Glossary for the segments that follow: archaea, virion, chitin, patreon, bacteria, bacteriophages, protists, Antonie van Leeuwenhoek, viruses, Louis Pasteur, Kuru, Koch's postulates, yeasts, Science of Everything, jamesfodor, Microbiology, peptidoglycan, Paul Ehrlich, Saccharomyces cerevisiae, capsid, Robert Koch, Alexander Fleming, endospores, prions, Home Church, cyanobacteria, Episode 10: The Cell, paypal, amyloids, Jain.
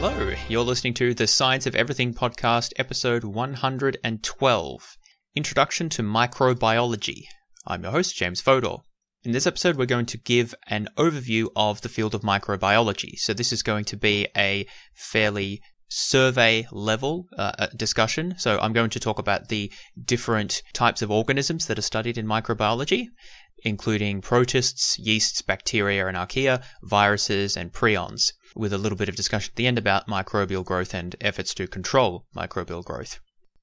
Hello, you're listening to the Science of Everything podcast, episode 112, Introduction to Microbiology. I'm your host, James Fodor. In this episode, we're going to give an overview of the field of microbiology. So this is going to be a fairly survey level discussion. So I'm going to talk about the different types of organisms that are studied in microbiology, including protists, yeasts, bacteria and archaea, viruses and prions, with a little bit of discussion at the end about microbial growth and efforts to control microbial growth.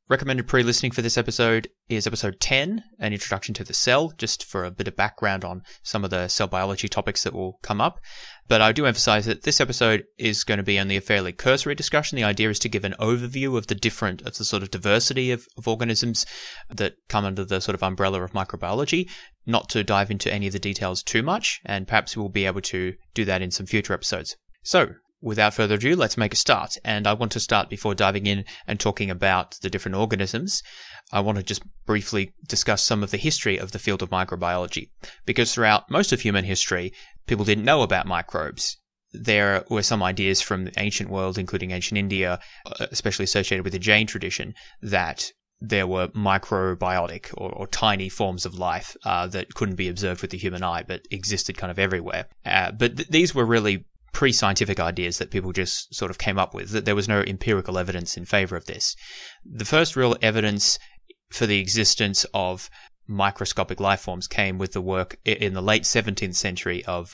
Recommended pre-listening for this episode is episode 10, an introduction to the cell, just for a bit of background on some of the cell biology topics that will come up. But I do emphasize that this episode is going to be only a fairly cursory discussion. The idea is to give an overview of the sort of diversity of organisms that come under the sort of umbrella of microbiology, not to dive into any of the details too much, and perhaps we'll be able to do that in some future episodes. So, without further ado, let's make a start. And I want to start before diving in and talking about the different organisms. I want to just briefly discuss some of the history of the field of microbiology, because throughout most of human history, people didn't know about microbes. There were some ideas from the ancient world, including ancient India, especially associated with the Jain tradition, that there were microbiotic or tiny forms of life that couldn't be observed with the human eye, but existed kind of everywhere. But these were really pre-scientific ideas that people just sort of came up with, that there was no empirical evidence in favor of this. The first real evidence for the existence of microscopic life forms came with the work in the late 17th century of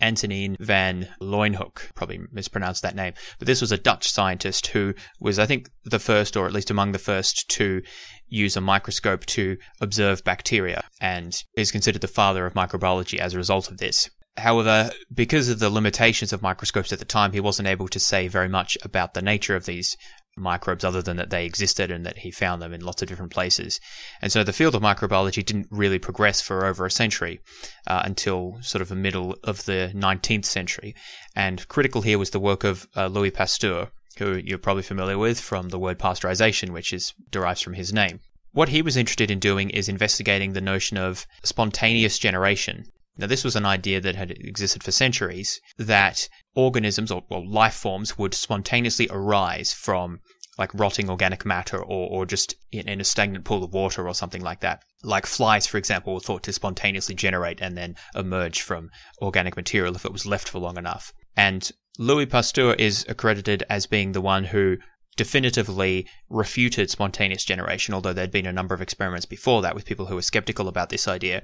Antonie van Leeuwenhoek, probably mispronounced that name, but this was a Dutch scientist who was, I think, the first, or at least among the first, to use a microscope to observe bacteria, and is considered the father of microbiology as a result of this. However, because of the limitations of microscopes at the time, he wasn't able to say very much about the nature of these microbes other than that they existed and that he found them in lots of different places. And so the field of microbiology didn't really progress for over a century until sort of the middle of the 19th century. And critical here was the work of Louis Pasteur, who you're probably familiar with from the word pasteurization, which derives from his name. What he was interested in doing is investigating the notion of spontaneous generation. Now, this was an idea that had existed for centuries, that organisms or life forms would spontaneously arise from like rotting organic matter or just in a stagnant pool of water or something like that. Like flies, for example, were thought to spontaneously generate and then emerge from organic material if it was left for long enough. And Louis Pasteur is accredited as being the one who definitively refuted spontaneous generation, although there'd been a number of experiments before that with people who were skeptical about this idea.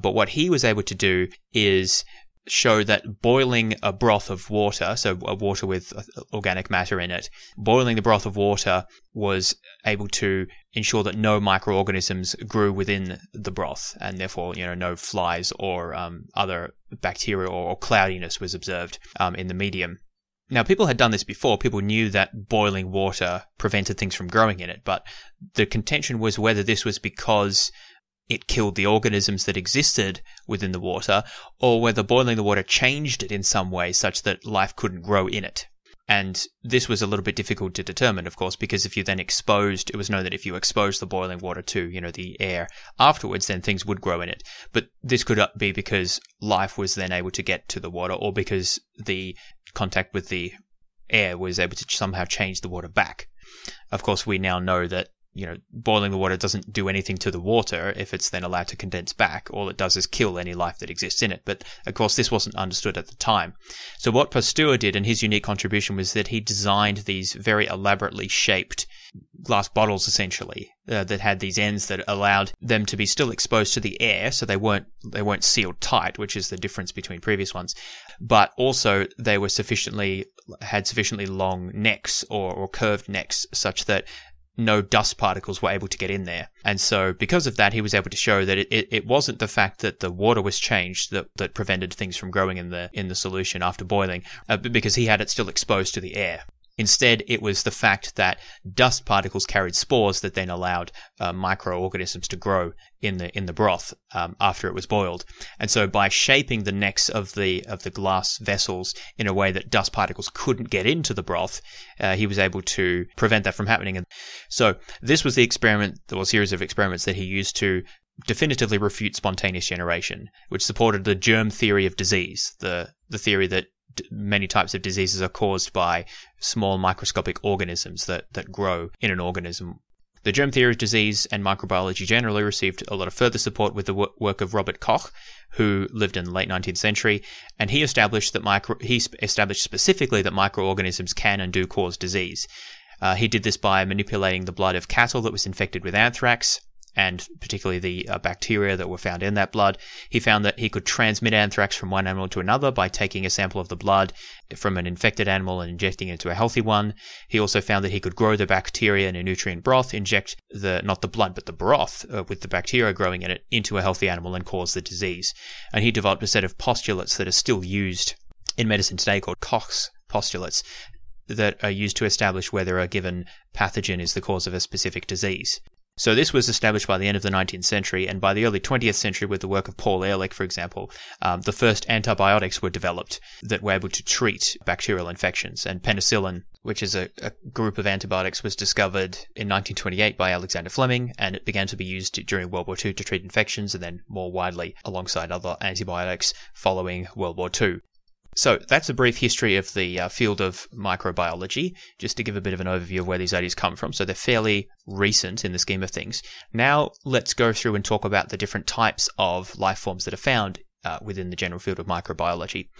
But what he was able to do is show that boiling a broth of water, so water with organic matter in it, boiling the broth of water was able to ensure that no microorganisms grew within the broth, and therefore, no flies or other bacteria or cloudiness was observed in the medium. Now, people had done this before. People knew that boiling water prevented things from growing in it, but the contention was whether this was because it killed the organisms that existed within the water, or whether boiling the water changed it in some way such that life couldn't grow in it. And this was a little bit difficult to determine, of course, because it was known that if you exposed the boiling water to, the air afterwards, then things would grow in it. But this could be because life was then able to get to the water, or because the contact with the air was able to somehow change the water back. Of course, we now know that boiling the water doesn't do anything to the water if it's then allowed to condense back. All it does is kill any life that exists in it. But of course, this wasn't understood at the time. So what Pasteur did, and his unique contribution, was that he designed these very elaborately shaped glass bottles, essentially, that had these ends that allowed them to be still exposed to the air, so they weren't sealed tight, which is the difference between previous ones. But also they were had sufficiently long necks or curved necks such that no dust particles were able to get in there. And so because of that, he was able to show that it wasn't the fact that the water was changed that prevented things from growing in the solution after boiling, because he had it still exposed to the air. Instead, it was the fact that dust particles carried spores that then allowed microorganisms to grow in the broth after it was boiled. And so by shaping the necks of the glass vessels in a way that dust particles couldn't get into the broth, he was able to prevent that from happening. And so this was the experiment, or series of experiments, that he used to definitively refute spontaneous generation, which supported the germ theory of disease, the theory that many types of diseases are caused by small microscopic organisms that grow in an organism. The germ theory of disease and microbiology generally received a lot of further support with the work of Robert Koch, who lived in the late 19th century, and he established specifically that microorganisms can and do cause disease. He did this by manipulating the blood of cattle that was infected with anthrax, and particularly the bacteria that were found in that blood. He found that he could transmit anthrax from one animal to another by taking a sample of the blood from an infected animal and injecting it into a healthy one. He also found that he could grow the bacteria in a nutrient broth, inject the broth with the bacteria growing in it into a healthy animal and cause the disease. And he developed a set of postulates that are still used in medicine today called Koch's postulates, that are used to establish whether a given pathogen is the cause of a specific disease. So this was established by the end of the 19th century, and by the early 20th century, with the work of Paul Ehrlich, for example, the first antibiotics were developed that were able to treat bacterial infections. And penicillin, which is a group of antibiotics, was discovered in 1928 by Alexander Fleming, and it began to be used during World War II to treat infections, and then more widely alongside other antibiotics following World War II. So that's a brief history of the field of microbiology, just to give a bit of an overview of where these ideas come from. So they're fairly recent in the scheme of things. Now let's go through and talk about the different types of life forms that are found within the general field of microbiology.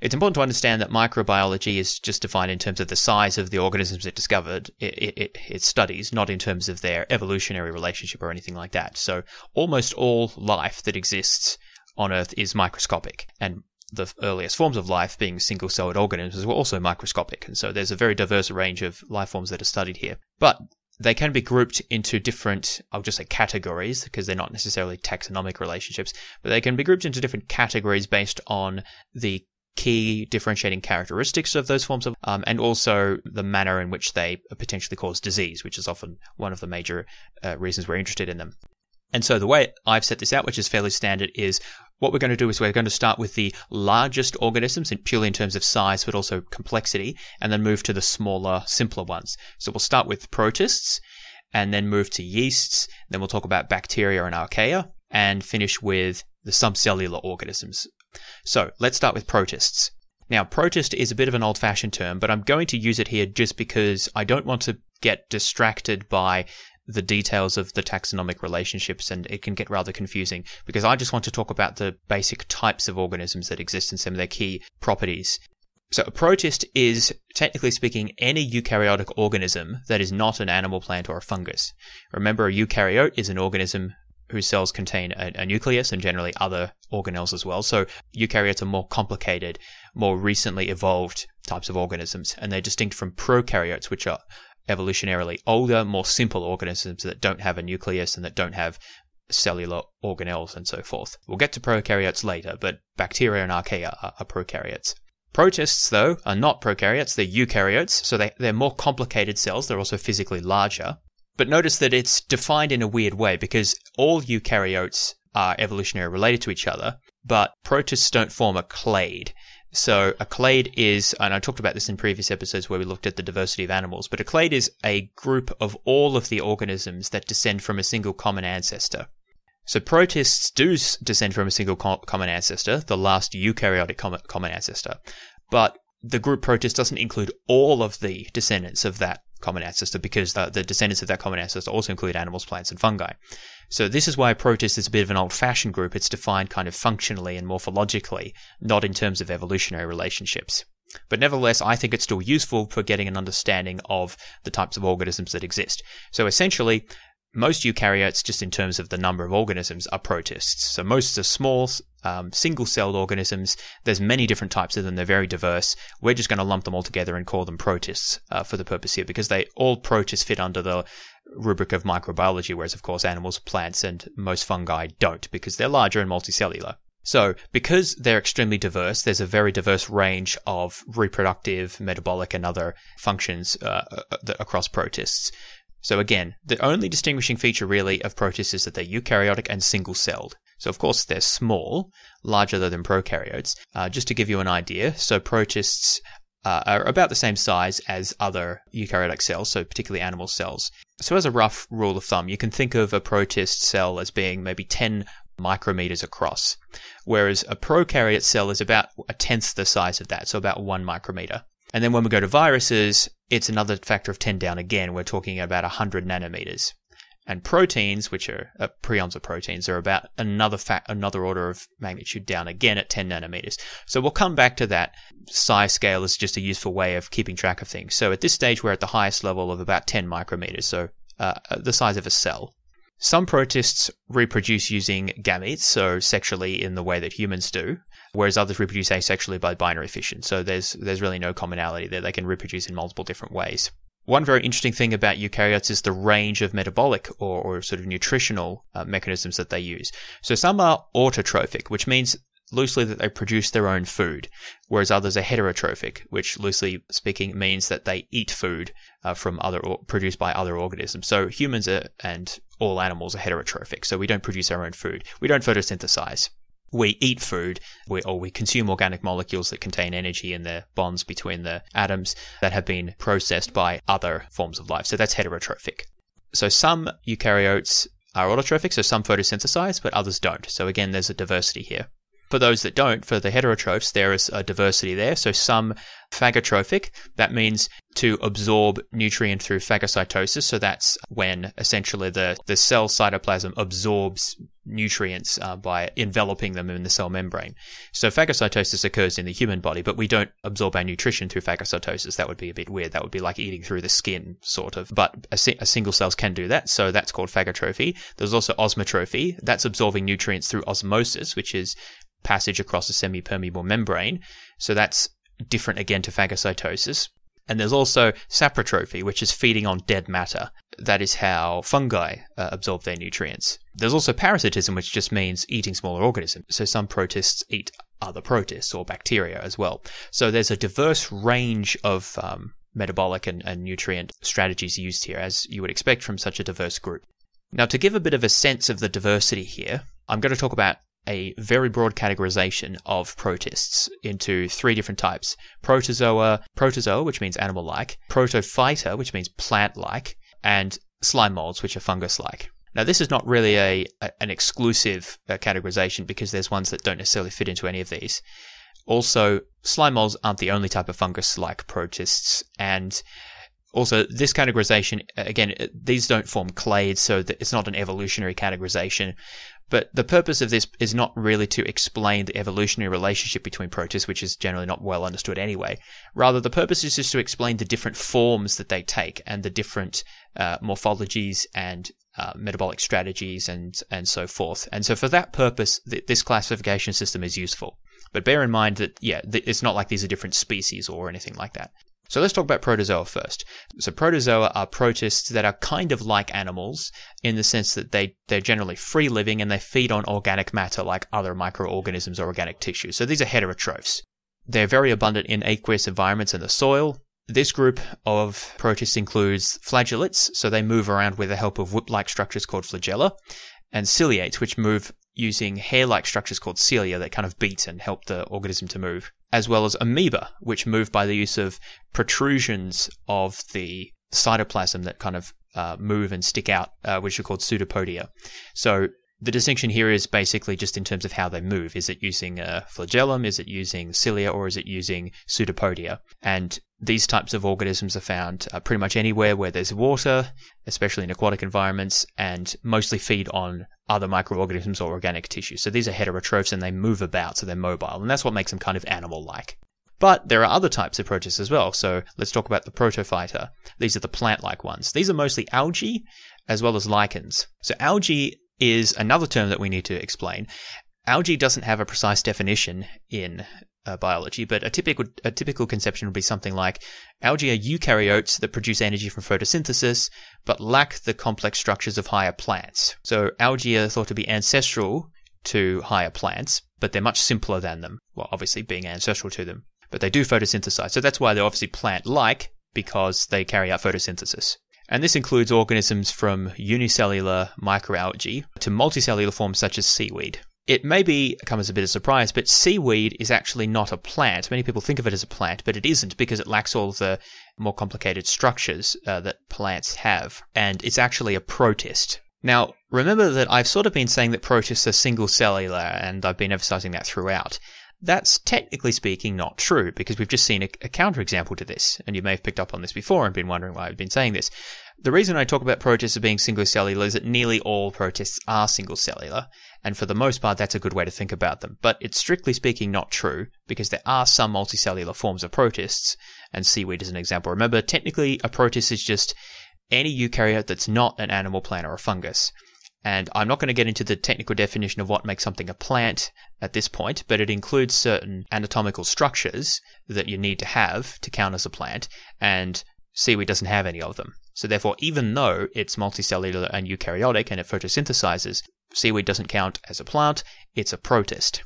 It's important to understand that microbiology is just defined in terms of the size of the organisms it studies, not in terms of their evolutionary relationship or anything like that. So almost all life that exists on Earth is microscopic, and the earliest forms of life, being single-celled organisms, were also microscopic, and so there's a very diverse range of life forms that are studied here. But they can be grouped into different, I'll just say categories, because they're not necessarily taxonomic relationships, but they can be grouped into different categories based on the key differentiating characteristics of those forms of and also the manner in which they potentially cause disease, which is often one of the major reasons we're interested in them. And so the way I've set this out, which is fairly standard, is what we're going to do is we're going to start with the largest organisms, and purely in terms of size, but also complexity, and then move to the smaller, simpler ones. So we'll start with protists, and then move to yeasts, then we'll talk about bacteria and archaea, and finish with the subcellular organisms. So let's start with protists. Now, protist is a bit of an old-fashioned term, but I'm going to use it here just because I don't want to get distracted by the details of the taxonomic relationships, and it can get rather confusing, because I just want to talk about the basic types of organisms that exist and some of their key properties. So a protist is, technically speaking, any eukaryotic organism that is not an animal, plant, or a fungus. Remember, a eukaryote is an organism whose cells contain a nucleus and generally other organelles as well. So eukaryotes are more complicated, more recently evolved types of organisms, and they're distinct from prokaryotes, which are evolutionarily older, more simple organisms that don't have a nucleus and that don't have cellular organelles and so forth. We'll get to prokaryotes later, but bacteria and archaea are prokaryotes. Protists, though, are not prokaryotes, they're eukaryotes, so they're more complicated cells, they're also physically larger. But notice that it's defined in a weird way, because all eukaryotes are evolutionarily related to each other, but protists don't form a clade. So a clade is, and I talked about this in previous episodes where we looked at the diversity of animals, but a clade is a group of all of the organisms that descend from a single common ancestor. So protists do descend from a single common ancestor, the last eukaryotic common ancestor, but the group protist doesn't include all of the descendants of that common ancestor, because the descendants of that common ancestor also include animals, plants, and fungi. So this is why a protist is a bit of an old-fashioned group. It's defined kind of functionally and morphologically, not in terms of evolutionary relationships. But nevertheless, I think it's still useful for getting an understanding of the types of organisms that exist. So essentially, most eukaryotes, just in terms of the number of organisms, are protists. So most are small, single-celled organisms. There's many different types of them. They're very diverse. We're just going to lump them all together and call them protists for the purpose here, because they all protists fit under the rubric of microbiology, whereas, of course, animals, plants, and most fungi don't, because they're larger and multicellular. So because they're extremely diverse, there's a very diverse range of reproductive, metabolic, and other functions across protists. So again, the only distinguishing feature really of protists is that they're eukaryotic and single-celled. So of course they're small, larger than prokaryotes. Just to give you an idea, so protists are about the same size as other eukaryotic cells, so particularly animal cells. So as a rough rule of thumb, you can think of a protist cell as being maybe 10 micrometers across, whereas a prokaryote cell is about a tenth the size of that, so about 1 micrometer. And then when we go to viruses, it's another factor of 10 down again. We're talking about 100 nanometers. And proteins, which are prions or proteins, are about another order of magnitude down again at 10 nanometers. So we'll come back to that. Size scale is just a useful way of keeping track of things. So at this stage, we're at the highest level of about 10 micrometers, so the size of a cell. Some protists reproduce using gametes, so sexually in the way that humans do, whereas others reproduce asexually by binary fission. So there's really no commonality there. They can reproduce in multiple different ways. One very interesting thing about eukaryotes is the range of metabolic or sort of nutritional mechanisms that they use. So some are autotrophic, which means loosely that they produce their own food, whereas others are heterotrophic, which loosely speaking means that they eat food from produced by other organisms. So humans and all animals are heterotrophic, so we don't produce our own food. We don't photosynthesize. We eat food, or we consume organic molecules that contain energy in the bonds between the atoms that have been processed by other forms of life. So that's heterotrophic. So some eukaryotes are autotrophic, so some photosynthesize, but others don't. So again, there's a diversity here. For those that don't, for the heterotrophs, there is a diversity there. So some phagotrophic, that means to absorb nutrient through phagocytosis. So that's when essentially the cell cytoplasm absorbs nutrients by enveloping them in the cell membrane. So phagocytosis occurs in the human body, but we don't absorb our nutrition through phagocytosis. That would be a bit weird. That would be like eating through the skin, sort of. But a single cells can do that, so that's called phagotrophy. There's also osmotrophy. That's absorbing nutrients through osmosis, which is passage across a semi-permeable membrane. So that's different again to phagocytosis. And there's also saprotrophy, which is feeding on dead matter. That is how fungi absorb their nutrients. There's also parasitism, which just means eating smaller organisms. So some protists eat other protists or bacteria as well. So there's a diverse range of metabolic and nutrient strategies used here, as you would expect from such a diverse group. Now, to give a bit of a sense of the diversity here, I'm going to talk about a very broad categorization of protists into 3 different types: protozoa, which means animal-like, protophyta, which means plant-like, and slime molds, which are fungus-like. Now, this is not really an exclusive categorization, because there's ones that don't necessarily fit into any of these. Also, slime molds aren't the only type of fungus-like protists, and also, this categorization, again, these don't form clades, so it's not an evolutionary categorization. But the purpose of this is not really to explain the evolutionary relationship between protists, which is generally not well understood anyway. Rather, the purpose is just to explain the different forms that they take and the different morphologies and metabolic strategies and so forth. And so for that purpose, this classification system is useful. But bear in mind that, it's not like these are different species or anything like that. So let's talk about protozoa first. So protozoa are protists that are kind of like animals in the sense that they're generally free living and they feed on organic matter like other microorganisms or organic tissue. So these are heterotrophs. They're very abundant in aqueous environments and the soil. This group of protists includes flagellates, so they move around with the help of whip-like structures called flagella, and ciliates, which move using hair-like structures called cilia that kind of beat and help the organism to move, as well as amoeba, which move by the use of protrusions of the cytoplasm that kind of move and stick out, which are called pseudopodia. So the distinction here is basically just in terms of how they move. Is it using a flagellum? Is it using cilia? Or is it using pseudopodia? And these types of organisms are found pretty much anywhere where there's water, especially in aquatic environments, and mostly feed on other microorganisms or organic tissue. So these are heterotrophs and they move about, so they're mobile. And that's what makes them kind of animal-like. But there are other types of protists as well. So let's talk about the protophyta. These are the plant-like ones. These are mostly algae as well as lichens. So algae is another term that we need to explain. Algae doesn't have a precise definition in biology, but a typical conception would be something like algae are eukaryotes that produce energy from photosynthesis but lack the complex structures of higher plants. So algae are thought to be ancestral to higher plants, but they're much simpler than them, well, obviously being ancestral to them. But they do photosynthesize, so that's why they're obviously plant-like, because they carry out photosynthesis. And this includes organisms from unicellular microalgae to multicellular forms such as seaweed. It may come as a bit of a surprise, but seaweed is actually not a plant. Many people think of it as a plant, but it isn't, because it lacks all of the more complicated structures that plants have. And it's actually a protist. Now, remember that I've sort of been saying that protists are single-cellular, and I've been emphasizing that throughout. That's technically speaking not true, because we've just seen a counterexample to this, and you may have picked up on this before and been wondering why I've been saying this. The reason I talk about protists as being single-cellular is that nearly all protists are single-cellular, and for the most part that's a good way to think about them. But it's strictly speaking not true, because there are some multicellular forms of protists, and seaweed is an example. Remember, technically a protist is just any eukaryote that's not an animal, plant, or a fungus. And I'm not going to get into the technical definition of what makes something a plant at this point, but it includes certain anatomical structures that you need to have to count as a plant, and seaweed doesn't have any of them. So therefore, even though it's multicellular and eukaryotic and it photosynthesizes, seaweed doesn't count as a plant, it's a protist.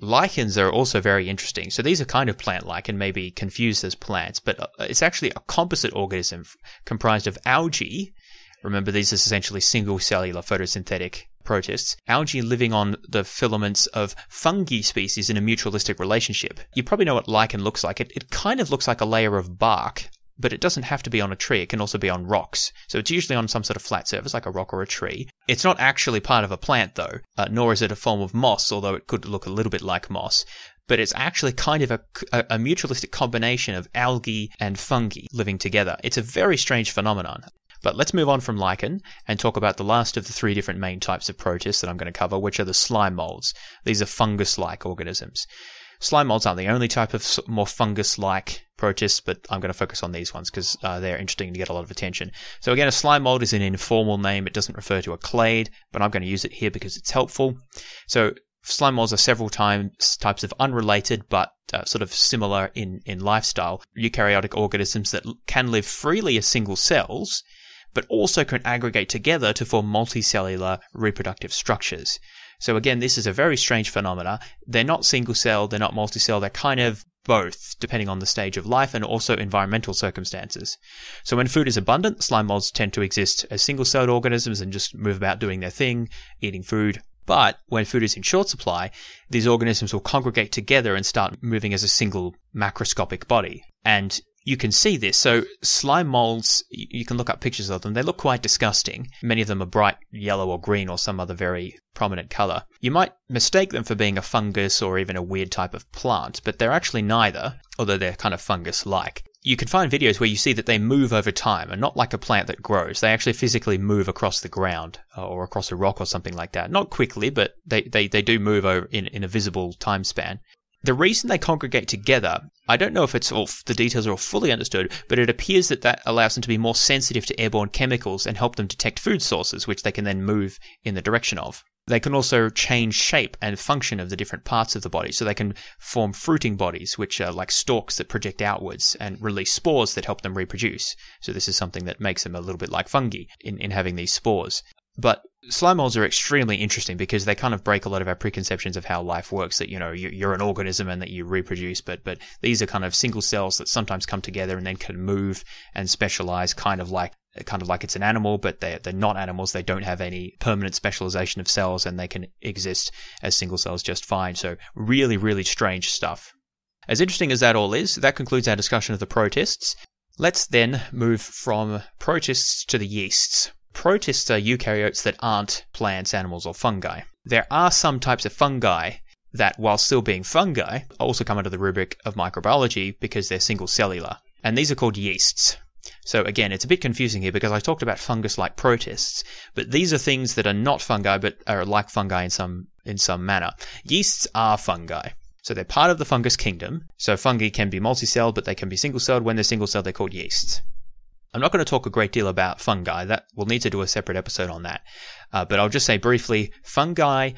Lichens are also very interesting. So these are kind of plant-like and may be confused as plants, but it's actually a composite organism comprised of algae. Remember, these are essentially single-cellular photosynthetic protists. Algae living on the filaments of fungi species in a mutualistic relationship. You probably know what lichen looks like. It kind of looks like a layer of bark, but it doesn't have to be on a tree. It can also be on rocks. So it's usually on some sort of flat surface, like a rock or a tree. It's not actually part of a plant, though, nor is it a form of moss, although it could look a little bit like moss. But it's actually kind of a mutualistic combination of algae and fungi living together. It's a very strange phenomenon. But let's move on from lichen and talk about the last of the three different main types of protists that I'm going to cover, which are the slime molds. These are fungus-like organisms. Slime molds aren't the only type of more fungus-like protists, but I'm going to focus on these ones because they're interesting to get a lot of attention. So again, a slime mold is an informal name. It doesn't refer to a clade, but I'm going to use it here because it's helpful. So slime molds are several types of unrelated but sort of similar in lifestyle eukaryotic organisms that can live freely as single cells, but also can aggregate together to form multicellular reproductive structures. So again, this is a very strange phenomena. They're not single-celled, they're not multicellular, they're kind of both, depending on the stage of life and also environmental circumstances. So when food is abundant, slime molds tend to exist as single-celled organisms and just move about doing their thing, eating food. But when food is in short supply, these organisms will congregate together and start moving as a single macroscopic body. And you can see this. So slime molds, you can look up pictures of them. They look quite disgusting. Many of them are bright yellow or green or some other very prominent color. You might mistake them for being a fungus or even a weird type of plant, but they're actually neither, although they're kind of fungus-like. You can find videos where you see that they move over time and not like a plant that grows. They actually physically move across the ground or across a rock or something like that. Not quickly, but they do move over in a visible time span. The reason they congregate together, I don't know if it's all, the details are all fully understood, but it appears that allows them to be more sensitive to airborne chemicals and help them detect food sources, which they can then move in the direction of. They can also change shape and function of the different parts of the body, so they can form fruiting bodies, which are like stalks that project outwards and release spores that help them reproduce. So this is something that makes them a little bit like fungi in having these spores. But slime molds are extremely interesting because they kind of break a lot of our preconceptions of how life works, that, you know, you're an organism and that you reproduce, but these are kind of single cells that sometimes come together and then can move and specialize kind of like it's an animal, but they're not animals. They don't have any permanent specialization of cells and they can exist as single cells just fine. So really, really strange stuff. As interesting as that all is, that concludes our discussion of the protists. Let's then move from protists to the yeasts. Protists are eukaryotes that aren't plants, animals, or fungi. There are some types of fungi that, while still being fungi, also come under the rubric of microbiology because they're single cellular. And these are called yeasts. So again, it's a bit confusing here because I talked about fungus-like protists, but these are things that are not fungi but are like fungi in some manner. Yeasts are fungi. So they're part of the fungus kingdom. So fungi can be multicelled, but they can be single-celled. When they're single-celled, they're called yeasts. I'm not going to talk a great deal about fungi. That we'll need to do a separate episode on that. But I'll just say briefly, fungi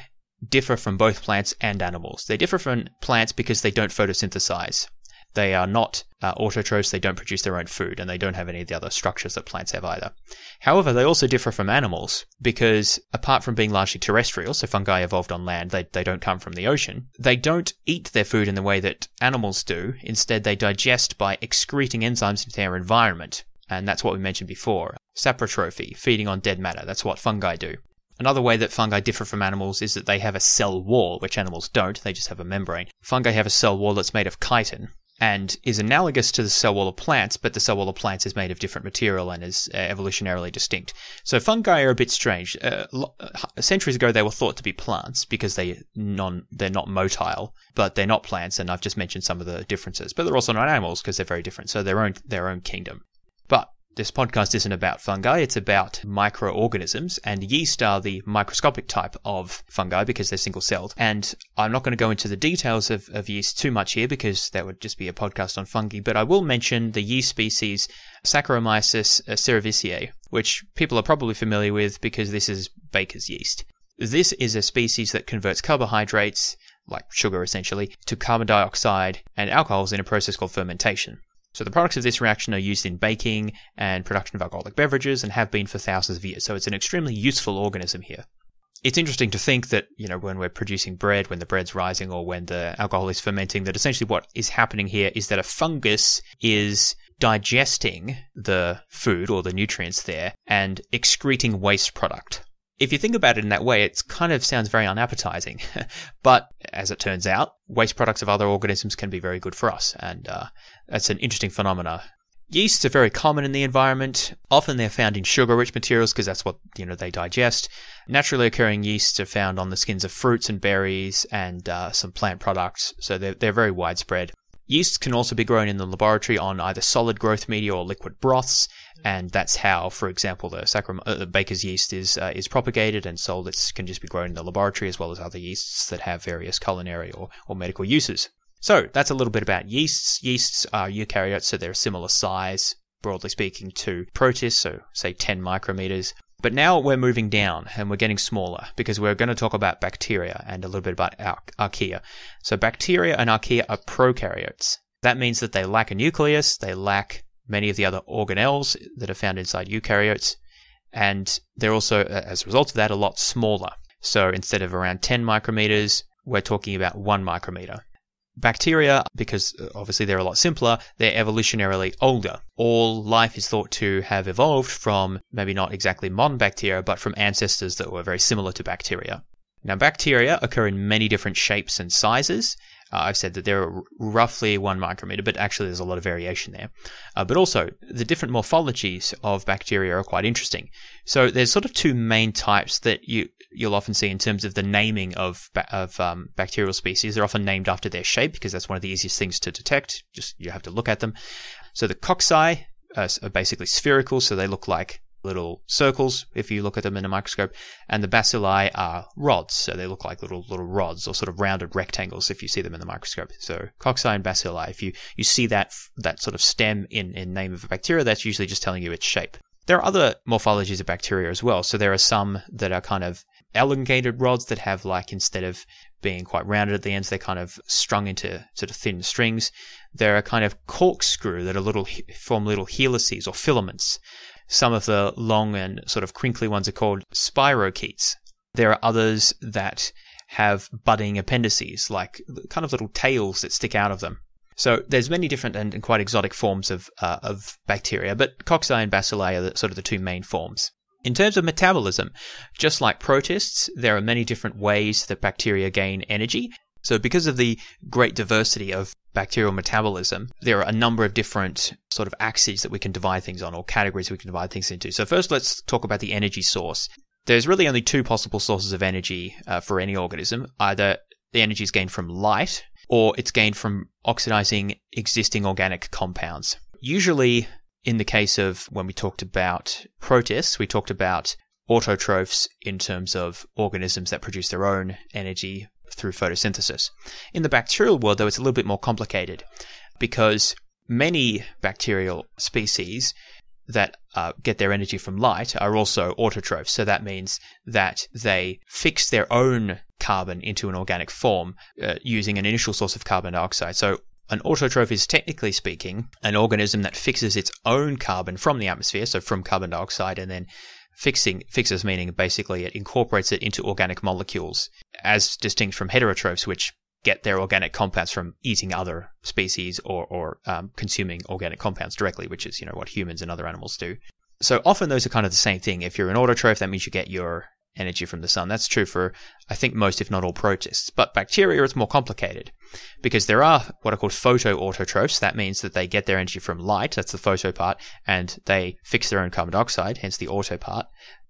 differ from both plants and animals. They differ from plants because they don't photosynthesize. They are not autotrophs. They don't produce their own food, and they don't have any of the other structures that plants have either. However, they also differ from animals because, apart from being largely terrestrial, so fungi evolved on land, they don't come from the ocean, they don't eat their food in the way that animals do. Instead, they digest by excreting enzymes into their environment. And that's what we mentioned before. Saprotrophy, feeding on dead matter. That's what fungi do. Another way that fungi differ from animals is that they have a cell wall, which animals don't. They just have a membrane. Fungi have a cell wall that's made of chitin. and is analogous to the cell wall of plants, but the cell wall of plants is made of different material and is evolutionarily distinct. So fungi are a bit strange. Centuries ago, they were thought to be plants because they're not motile, but they're not plants, and I've just mentioned some of the differences. But they're also not animals because they're very different, so their own kingdom. But this podcast isn't about fungi, it's about microorganisms, and yeast are the microscopic type of fungi because they're single-celled. And I'm not going to go into the details of yeast too much here because that would just be a podcast on fungi, but I will mention the yeast species Saccharomyces cerevisiae, which people are probably familiar with because this is baker's yeast. This is a species that converts carbohydrates, like sugar essentially, to carbon dioxide and alcohols in a process called fermentation. So the products of this reaction are used in baking and production of alcoholic beverages and have been for thousands of years. So it's an extremely useful organism here. It's interesting to think that, you know, when we're producing bread, when the bread's rising or when the alcohol is fermenting, that essentially what is happening here is that a fungus is digesting the food or the nutrients there and excreting waste product. If you think about it in that way, it kind of sounds very unappetizing. But as it turns out, waste products of other organisms can be very good for us. And that's an interesting phenomena. Yeasts are very common in the environment. Often they're found in sugar-rich materials because that's what, you know, they digest. Naturally occurring yeasts are found on the skins of fruits and berries and some plant products. So they're very widespread. Yeasts can also be grown in the laboratory on either solid growth media or liquid broths, and that's how, for example, the baker's yeast is propagated and sold. It can just be grown in the laboratory as well as other yeasts that have various culinary or medical uses. So that's a little bit about yeasts. Yeasts are eukaryotes, so they're a similar size, broadly speaking, to protists, so say 10 micrometers. But now we're moving down and we're getting smaller because we're going to talk about bacteria and a little bit about archaea. So bacteria and archaea are prokaryotes. That means that they lack a nucleus, they lack many of the other organelles that are found inside eukaryotes, and they're also, as a result of that, a lot smaller. So instead of around 10 micrometers, we're talking about 1 micrometer. Bacteria, because obviously they're a lot simpler, they're evolutionarily older. All life is thought to have evolved from maybe not exactly modern bacteria, but from ancestors that were very similar to bacteria. Now, bacteria occur in many different shapes and sizes. I've said that they're roughly 1 micrometer, but actually there's a lot of variation there. But also, the different morphologies of bacteria are quite interesting. So there's sort of two main types that you'll often see in terms of the naming of bacterial species. They're often named after their shape because that's one of the easiest things to detect. Just you have to look at them. So the cocci are basically spherical, so they look like little circles if you look at them in a microscope, and the bacilli are rods, so they look like little rods or sort of rounded rectangles if you see them in the microscope. So cocci and bacilli, if you see that sort of stem in name of a bacteria, that's usually just telling you its shape. There are other morphologies of bacteria as well, so there are some that are kind of elongated rods that have, like, instead of being quite rounded at the ends, they're kind of strung into sort of thin strings. There are kind of corkscrew that are form little helices or filaments. Some of the long and sort of crinkly ones are called spirochetes. There are others that have budding appendices, like kind of little tails that stick out of them. So there's many different and quite exotic forms of bacteria, but cocci and bacilli are sort of the two main forms. In terms of metabolism, just like protists, there are many different ways that bacteria gain energy. So because of the great diversity of bacterial metabolism, there are a number of different sort of axes that we can divide things on, or categories we can divide things into. So first, let's talk about the energy source. There's really only two possible sources of energy for any organism. Either the energy is gained from light, or it's gained from oxidizing existing organic compounds. Usually, in the case of when we talked about protists, we talked about autotrophs in terms of organisms that produce their own energy through photosynthesis. In the bacterial world, though, it's a little bit more complicated because many bacterial species that get their energy from light are also autotrophs. So that means that they fix their own carbon into an organic form using an initial source of carbon dioxide. So an autotroph is, technically speaking, an organism that fixes its own carbon from the atmosphere, so from carbon dioxide, and then fixes meaning basically it incorporates it into organic molecules, as distinct from heterotrophs, which get their organic compounds from eating other species or consuming organic compounds directly, which is, you know, what humans and other animals do. So often those are kind of the same thing. If you're an autotroph, that means you get your energy from the sun. That's true for, I think, most, if not all, protists. But bacteria, it's more complicated because there are what are called photoautotrophs. That means that they get their energy from light. That's the photo part. And they fix their own carbon dioxide, hence the auto part.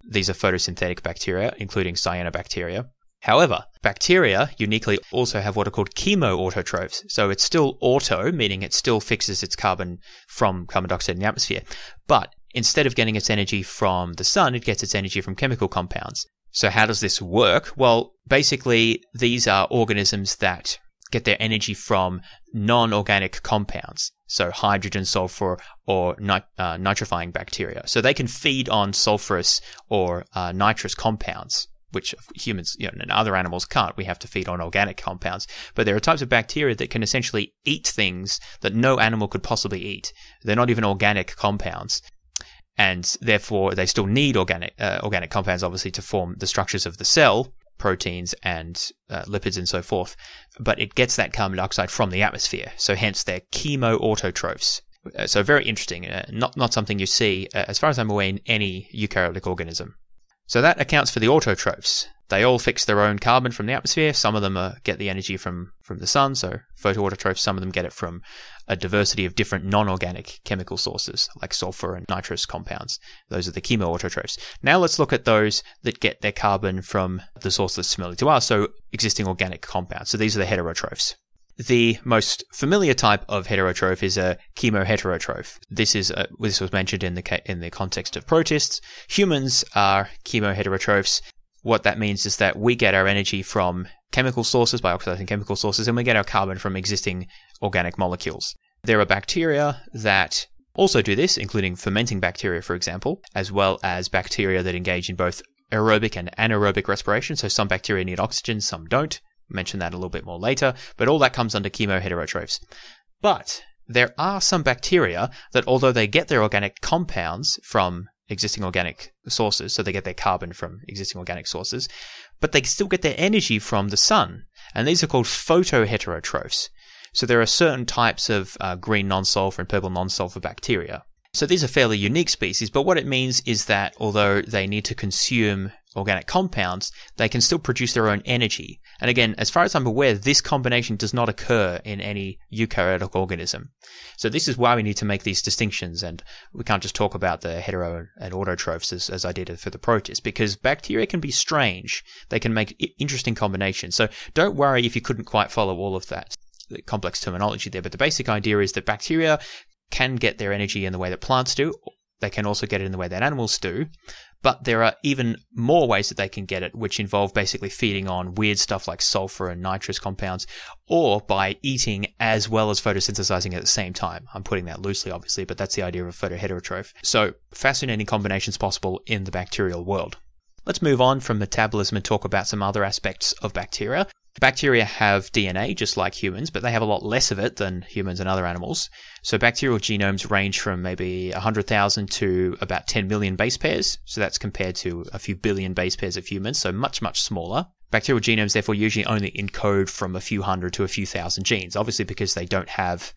These are photosynthetic bacteria, including cyanobacteria. However, bacteria uniquely also have what are called chemoautotrophs. So it's still auto, meaning it still fixes its carbon from carbon dioxide in the atmosphere. But instead of getting its energy from the sun, it gets its energy from chemical compounds. So how does this work? Well, basically, these are organisms that get their energy from non-organic compounds. So hydrogen, sulfur, or nitrifying bacteria. So they can feed on sulfurous or nitrous compounds, which humans and other animals can't. We have to feed on organic compounds. But there are types of bacteria that can essentially eat things that no animal could possibly eat. They're not even organic compounds. And therefore, they still need organic compounds, obviously, to form the structures of the cell, proteins and lipids and so forth. But it gets that carbon dioxide from the atmosphere. So hence, they're chemoautotrophs. So very interesting. Not something you see, as far as I'm aware, in any eukaryotic organism. So that accounts for the autotrophs. They all fix their own carbon from the atmosphere. Some of them get the energy from the sun, so photoautotrophs. Some of them get it from a diversity of different non-organic chemical sources, like sulfur and nitrous compounds. Those are the chemoautotrophs. Now let's look at those that get their carbon from the source that's familiar to us, so existing organic compounds. So these are the heterotrophs. The most familiar type of heterotroph is a chemoheterotroph. This was mentioned in the context of protists. Humans are chemoheterotrophs. What that means is that we get our energy from chemical sources, by oxidizing chemical sources, and we get our carbon from existing organic molecules. There are bacteria that also do this, including fermenting bacteria, for example, as well as bacteria that engage in both aerobic and anaerobic respiration. So some bacteria need oxygen, some don't. Mention that a little bit more later, but all that comes under chemoheterotrophs. But there are some bacteria that, although they get their organic compounds from existing organic sources, so they get their carbon from existing organic sources, but they still get their energy from the sun. And these are called photoheterotrophs. So there are certain types of green non-sulfur and purple non-sulfur bacteria. So these are fairly unique species, but what it means is that although they need to consume organic compounds, they can still produce their own energy. And again, as far as I'm aware, this combination does not occur in any eukaryotic organism. So this is why we need to make these distinctions, and we can't just talk about the hetero and autotrophs as I did for the protists, because bacteria can be strange. They can make interesting combinations. So don't worry if you couldn't quite follow all of that complex terminology there, but the basic idea is that bacteria can get their energy in the way that plants do. They can also get it in the way that animals do. But there are even more ways that they can get it, which involve basically feeding on weird stuff like sulfur and nitrous compounds, or by eating as well as photosynthesizing at the same time. I'm putting that loosely, obviously, but that's the idea of a photoheterotroph. So fascinating combinations possible in the bacterial world. Let's move on from metabolism and talk about some other aspects of bacteria. Bacteria have DNA, just like humans, but they have a lot less of it than humans and other animals. So bacterial genomes range from maybe 100,000 to about 10 million base pairs. So that's compared to a few billion base pairs of humans, so much, much smaller. Bacterial genomes, therefore, usually only encode from a few hundred to a few thousand genes, obviously because they don't have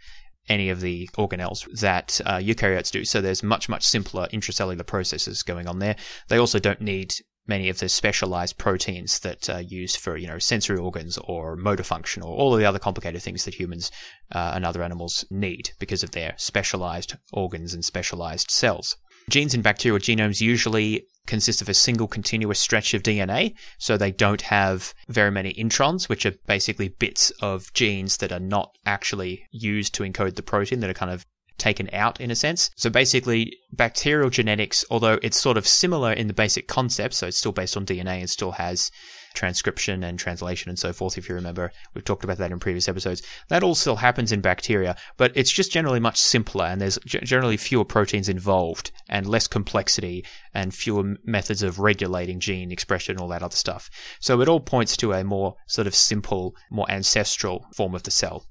any of the organelles that eukaryotes do. So there's much, much simpler intracellular processes going on there. They also don't need many of the specialized proteins that are used for, sensory organs or motor function or all of the other complicated things that humans and other animals need because of their specialized organs and specialized cells. Genes in bacterial genomes usually consist of a single continuous stretch of DNA, so they don't have very many introns, which are basically bits of genes that are not actually used to encode the protein, that are kind of taken out in a sense. So basically, bacterial genetics, although it's sort of similar in the basic concept, so it's still based on DNA and still has transcription and translation and so forth, if you remember, we've talked about that in previous episodes. That all still happens in bacteria, but it's just generally much simpler, and there's generally fewer proteins involved and less complexity and fewer methods of regulating gene expression and all that other stuff. So it all points to a more sort of simple, more ancestral form of the cell.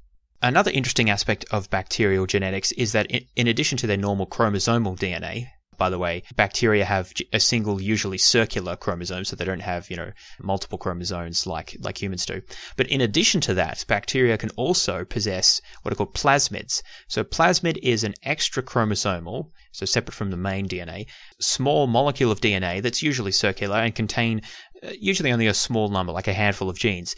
Another interesting aspect of bacterial genetics is that in addition to their normal chromosomal DNA, by the way, bacteria have a single, usually circular chromosome, so they don't have, you know, multiple chromosomes like humans do. But in addition to that, bacteria can also possess what are called plasmids. So a plasmid is an extra chromosomal, so separate from the main DNA, small molecule of DNA that's usually circular and contain usually only a small number, like a handful of genes.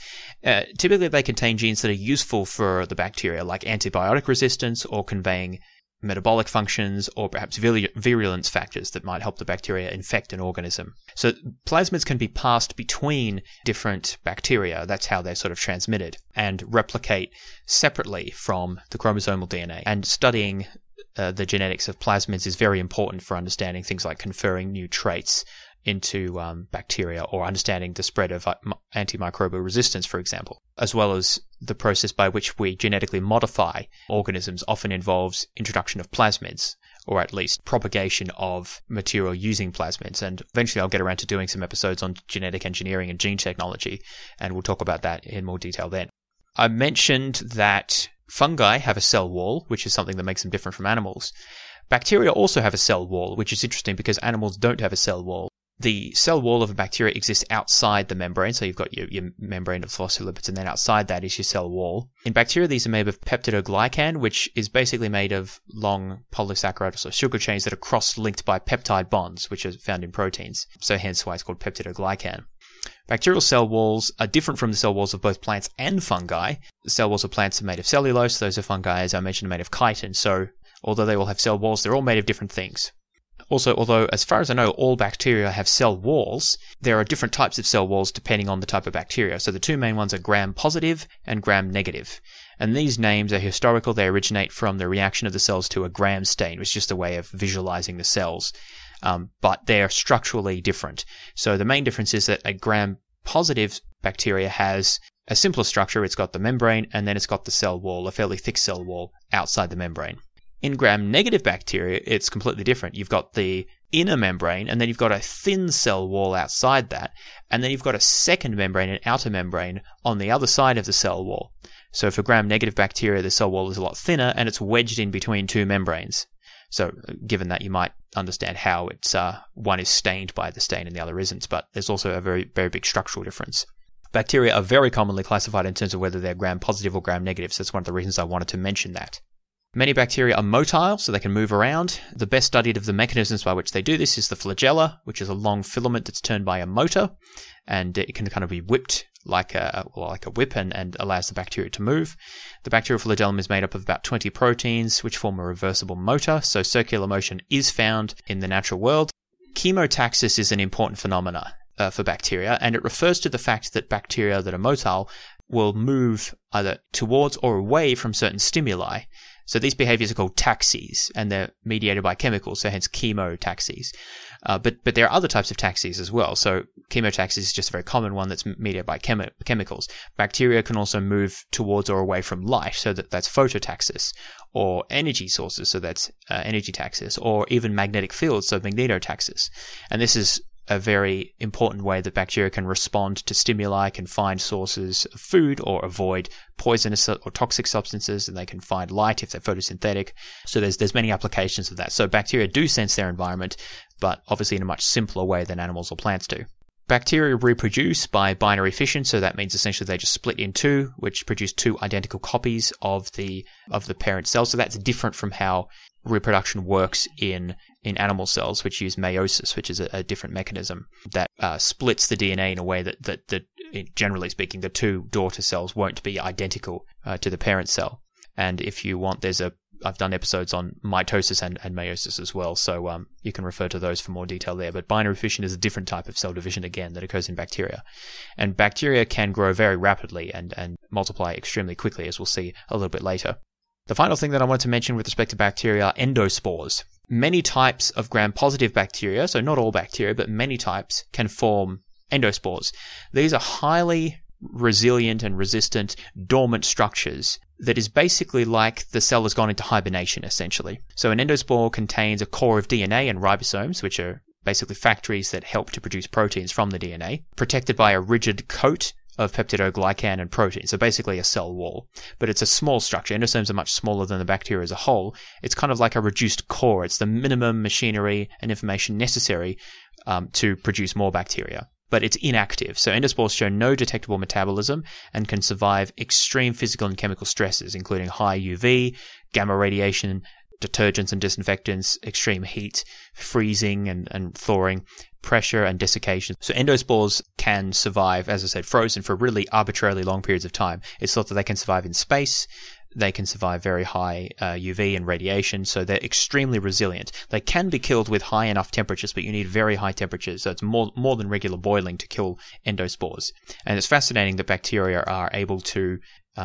Typically they contain genes that are useful for the bacteria, like antibiotic resistance or conveying metabolic functions or perhaps virulence factors that might help the bacteria infect an organism. So plasmids can be passed between different bacteria. That's how they're sort of transmitted and replicate separately from the chromosomal DNA. And studying the genetics of plasmids is very important for understanding things like conferring new traits into bacteria or understanding the spread of antimicrobial resistance, for example, as well as the process by which we genetically modify organisms often involves introduction of plasmids, or at least propagation of material using plasmids. And eventually I'll get around to doing some episodes on genetic engineering and gene technology, and we'll talk about that in more detail then. I mentioned that fungi have a cell wall, which is something that makes them different from animals. Bacteria also have a cell wall, which is interesting because animals don't have a cell wall. The cell wall of a bacteria exists outside the membrane, so you've got your membrane of phospholipids, and then outside that is your cell wall. In bacteria, these are made of peptidoglycan, which is basically made of long polysaccharides or sugar chains that are cross-linked by peptide bonds, which are found in proteins, so hence why it's called peptidoglycan. Bacterial cell walls are different from the cell walls of both plants and fungi. The cell walls of plants are made of cellulose, those of fungi, as I mentioned, are made of chitin, so although they all have cell walls, they're all made of different things. Also, although as far as I know, all bacteria have cell walls, there are different types of cell walls depending on the type of bacteria. So the two main ones are gram-positive and gram-negative. And these names are historical. They originate from the reaction of the cells to a gram stain, which is just a way of visualizing the cells. But they're structurally different. So the main difference is that a gram-positive bacteria has a simpler structure. It's got the membrane, and then it's got the cell wall, a fairly thick cell wall outside the membrane. In gram-negative bacteria, it's completely different. You've got the inner membrane, and then you've got a thin cell wall outside that, and then you've got a second membrane and outer membrane on the other side of the cell wall. So for gram-negative bacteria, the cell wall is a lot thinner, and it's wedged in between two membranes. So given that, you might understand how it's one is stained by the stain and the other isn't, but there's also a very, very big structural difference. Bacteria are very commonly classified in terms of whether they're gram-positive or gram-negative, so that's one of the reasons I wanted to mention that. Many bacteria are motile, so they can move around. The best studied of the mechanisms by which they do this is the flagella, which is a long filament that's turned by a motor, and it can kind of be whipped like a whip and allows the bacteria to move. The bacterial flagellum is made up of about 20 proteins, which form a reversible motor, so circular motion is found in the natural world. Chemotaxis is an important phenomena for bacteria, and it refers to the fact that bacteria that are motile will move either towards or away from certain stimuli. So these behaviors are called taxis, and they're mediated by chemicals, so hence chemotaxis. But there are other types of taxis as well. So chemotaxis is just a very common one that's mediated by chemicals. Bacteria can also move towards or away from light, so that's phototaxis, or energy sources, so that's energy taxis, or even magnetic fields, so magnetotaxis. And this is a very important way that bacteria can respond to stimuli, can find sources of food or avoid poisonous or toxic substances, and they can find light if they're photosynthetic. So there's many applications of that. So bacteria do sense their environment, but obviously in a much simpler way than animals or plants do. Bacteria reproduce by binary fission, so that means essentially they just split in two, which produce two identical copies of the parent cell. So that's different from how reproduction works in animal cells, which use meiosis, which is a different mechanism that splits the DNA in a way that generally speaking, the two daughter cells won't be identical to the parent cell. And if you want, I've done episodes on mitosis and meiosis as well, so you can refer to those for more detail there. But binary fission is a different type of cell division, again, that occurs in bacteria. And bacteria can grow very rapidly and multiply extremely quickly, as we'll see a little bit later. The final thing that I wanted to mention with respect to bacteria are endospores. Many types of gram-positive bacteria, so not all bacteria, but many types, can form endospores. These are highly resilient and resistant dormant structures that is basically like the cell has gone into hibernation, essentially. So an endospore contains a core of DNA and ribosomes, which are basically factories that help to produce proteins from the DNA, protected by a rigid coat of peptidoglycan and protein, so basically a cell wall. But it's a small structure. Endosomes are much smaller than the bacteria as a whole. It's kind of like a reduced core. It's the minimum machinery and information necessary to produce more bacteria. But it's inactive, so endospores show no detectable metabolism and can survive extreme physical and chemical stresses, including high UV, gamma radiation, detergents and disinfectants, extreme heat, freezing and thawing, pressure and desiccation. So endospores can survive, as I said, frozen for really arbitrarily long periods of time. It's thought that they can survive in space. They can survive very high UV and radiation, so they're extremely resilient. They can be killed with high enough temperatures, but you need very high temperatures, so it's more than regular boiling to kill endospores. And it's fascinating that bacteria are able to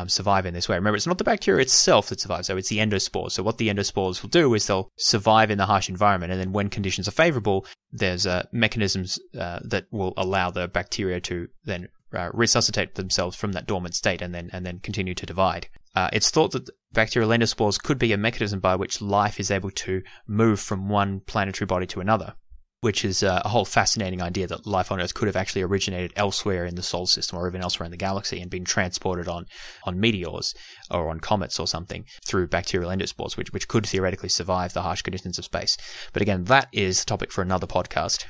survive in this way. Remember, it's not the bacteria itself that survives, though, it's the endospores. So what the endospores will do is they'll survive in the harsh environment, and then when conditions are favorable, there's mechanisms that will allow the bacteria to then resuscitate themselves from that dormant state and then continue to divide. It's thought that bacterial endospores could be a mechanism by which life is able to move from one planetary body to another, which is a whole fascinating idea that life on Earth could have actually originated elsewhere in the solar system or even elsewhere in the galaxy and been transported on meteors or on comets or something through bacterial endospores, which could theoretically survive the harsh conditions of space. But again, that is a topic for another podcast.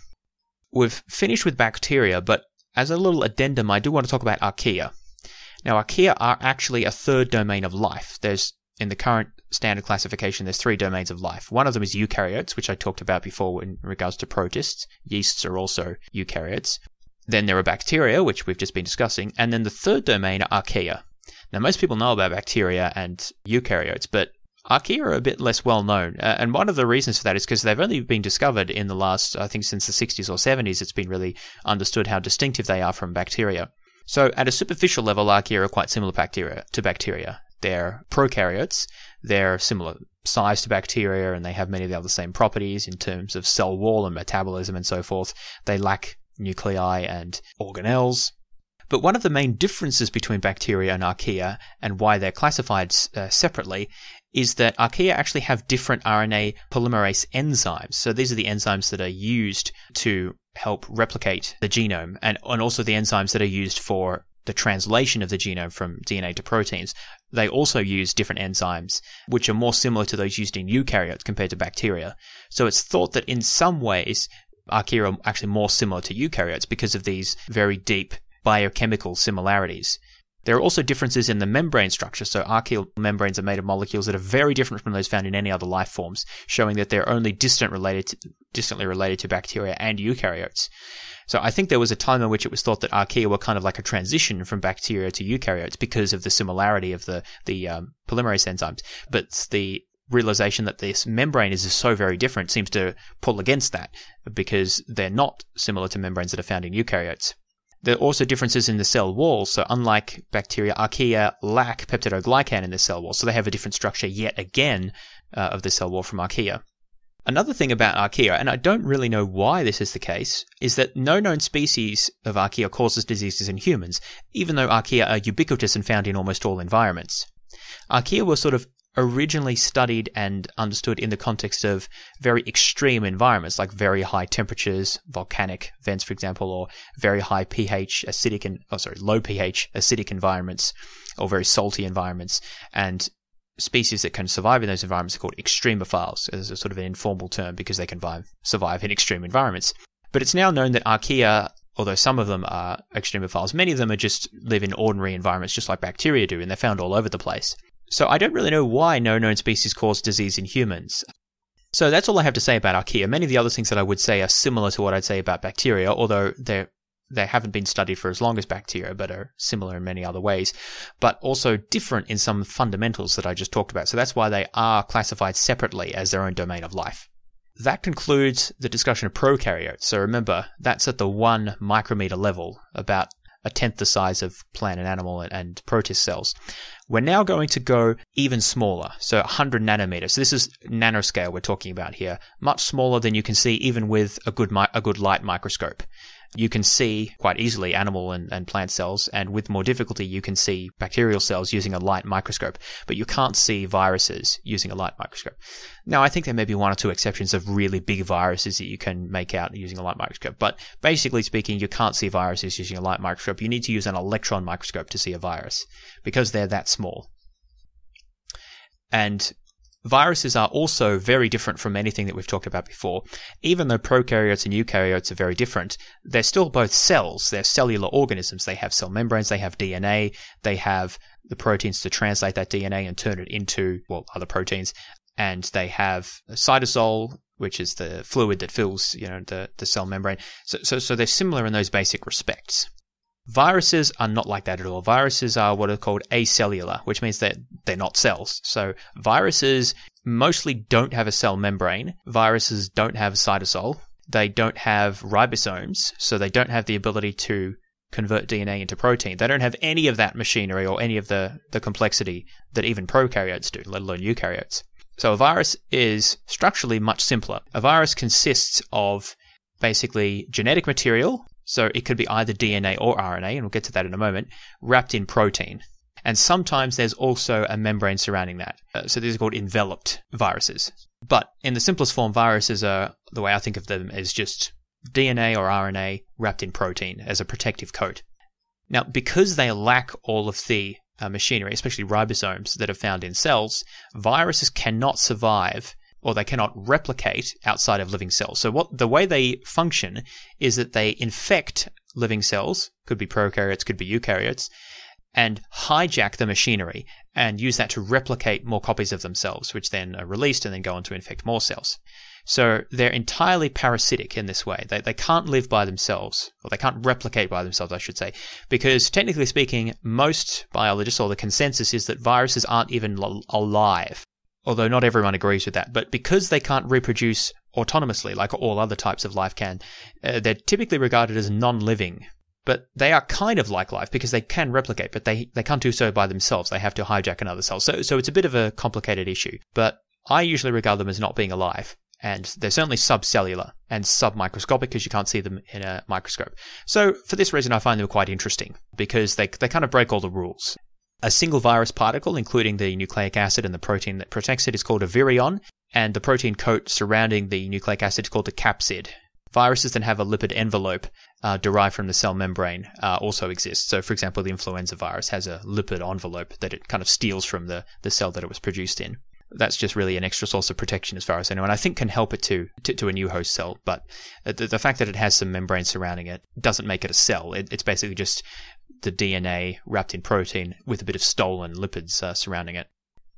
We've finished with bacteria, but as a little addendum, I do want to talk about archaea. Now, archaea are actually a third domain of life. There's, in the current standard classification, there's three domains of life. One of them is eukaryotes, which I talked about before in regards to protists. Yeasts are also eukaryotes. Then there are bacteria, which we've just been discussing. And then the third domain are archaea. Now, most people know about bacteria and eukaryotes, but archaea are a bit less well known, and one of the reasons for that is because they've only been discovered in the last, I think since the 60s or 70s, it's been really understood how distinctive they are from bacteria. So at a superficial level, archaea are quite similar to bacteria. They're prokaryotes, they're similar size to bacteria, and they have many of the same properties in terms of cell wall and metabolism and so forth. They lack nuclei and organelles. But one of the main differences between bacteria and archaea, and why they're classified separately, is that archaea actually have different RNA polymerase enzymes. So these are the enzymes that are used to help replicate the genome, and also the enzymes that are used for the translation of the genome from DNA to proteins. They also use different enzymes, which are more similar to those used in eukaryotes compared to bacteria. So it's thought that in some ways, archaea are actually more similar to eukaryotes because of these very deep biochemical similarities. There are also differences in the membrane structure, so archaeal membranes are made of molecules that are very different from those found in any other life forms, showing that they're only distantly related to bacteria and eukaryotes. So I think there was a time in which it was thought that archaea were kind of like a transition from bacteria to eukaryotes because of the similarity of the polymerase enzymes, but the realization that this membrane is so very different seems to pull against that because they're not similar to membranes that are found in eukaryotes. There are also differences in the cell wall, so unlike bacteria, archaea lack peptidoglycan in the cell wall, so they have a different structure yet again of the cell wall from archaea. Another thing about archaea, and I don't really know why this is the case, is that no known species of archaea causes diseases in humans, even though archaea are ubiquitous and found in almost all environments. Archaea were sort of originally studied and understood in the context of very extreme environments, like very high temperatures, volcanic vents, for example, or very high pH acidic and low pH acidic environments, or very salty environments. And species that can survive in those environments are called extremophiles, as a sort of an informal term because they can survive in extreme environments. But it's now known that archaea, although some of them are extremophiles, many of them are just live in ordinary environments, just like bacteria do, and they're found all over the place. So I don't really know why no known species cause disease in humans. So that's all I have to say about archaea. Many of the other things that I would say are similar to what I'd say about bacteria, although they haven't been studied for as long as bacteria, but are similar in many other ways, but also different in some fundamentals that I just talked about. So that's why they are classified separately as their own domain of life. That concludes the discussion of prokaryotes. So remember, that's at the 1 micrometer level, about a tenth the size of plant and animal and protist cells. We're now going to go even smaller, so 100 nanometers. So this is nanoscale we're talking about here, much smaller than you can see even with a good light microscope. you can see quite easily animal and plant cells, and with more difficulty you can see bacterial cells using a light microscope, but you can't see viruses using a light microscope. Now, I think there may be one or two exceptions of really big viruses that you can make out using a light microscope, but basically speaking, you can't see viruses using a light microscope. You need to use an electron microscope to see a virus because they're that small. And viruses are also very different from anything that we've talked about before. Even though prokaryotes and eukaryotes are very different, they're still both cells. They're cellular organisms. They have cell membranes, they have DNA, they have the proteins to translate that DNA and turn it into, well, other proteins, and they have a cytosol, which is the fluid that fills, the cell membrane. So they're similar in those basic respects. Viruses are not like that at all. Viruses are what are called acellular, which means that they're not cells. So viruses mostly don't have a cell membrane. Viruses don't have a cytosol. They don't have ribosomes, so they don't have the ability to convert DNA into protein. They don't have any of that machinery or any of the complexity that even prokaryotes do, let alone eukaryotes. So a virus is structurally much simpler. A virus consists of basically genetic material. So it could be either DNA or RNA, and we'll get to that in a moment, wrapped in protein. And sometimes there's also a membrane surrounding that. So these are called enveloped viruses. But in the simplest form, viruses are, the way I think of them, is just DNA or RNA wrapped in protein as a protective coat. Now, because they lack all of the machinery, especially ribosomes that are found in cells, viruses cannot survive, or they cannot replicate outside of living cells. So the way they function is that they infect living cells, could be prokaryotes, could be eukaryotes, and hijack the machinery and use that to replicate more copies of themselves, which then are released and then go on to infect more cells. So they're entirely parasitic in this way. They can't live by themselves, or they can't replicate by themselves, I should say, because technically speaking, most biologists, or the consensus is that viruses aren't even alive. Although not everyone agrees with that, but because they can't reproduce autonomously like all other types of life can, they're typically regarded as non-living. But they are kind of like life because they can replicate, but they can't do so by themselves. They have to hijack another cell. So it's a bit of a complicated issue, but I usually regard them as not being alive. And they're certainly subcellular and submicroscopic because you can't see them in a microscope. So for this reason, I find them quite interesting because they kind of break all the rules. A single virus particle, including the nucleic acid and the protein that protects it, is called a virion, and the protein coat surrounding the nucleic acid is called a capsid. Viruses that have a lipid envelope derived from the cell membrane also exist. So, for example, the influenza virus has a lipid envelope that it kind of steals from the cell that it was produced in. That's just really an extra source of protection as far as I know, and I think can help it to a new host cell. But the fact that it has some membrane surrounding it doesn't make it a cell. It's basically just the DNA wrapped in protein with a bit of stolen lipids surrounding it.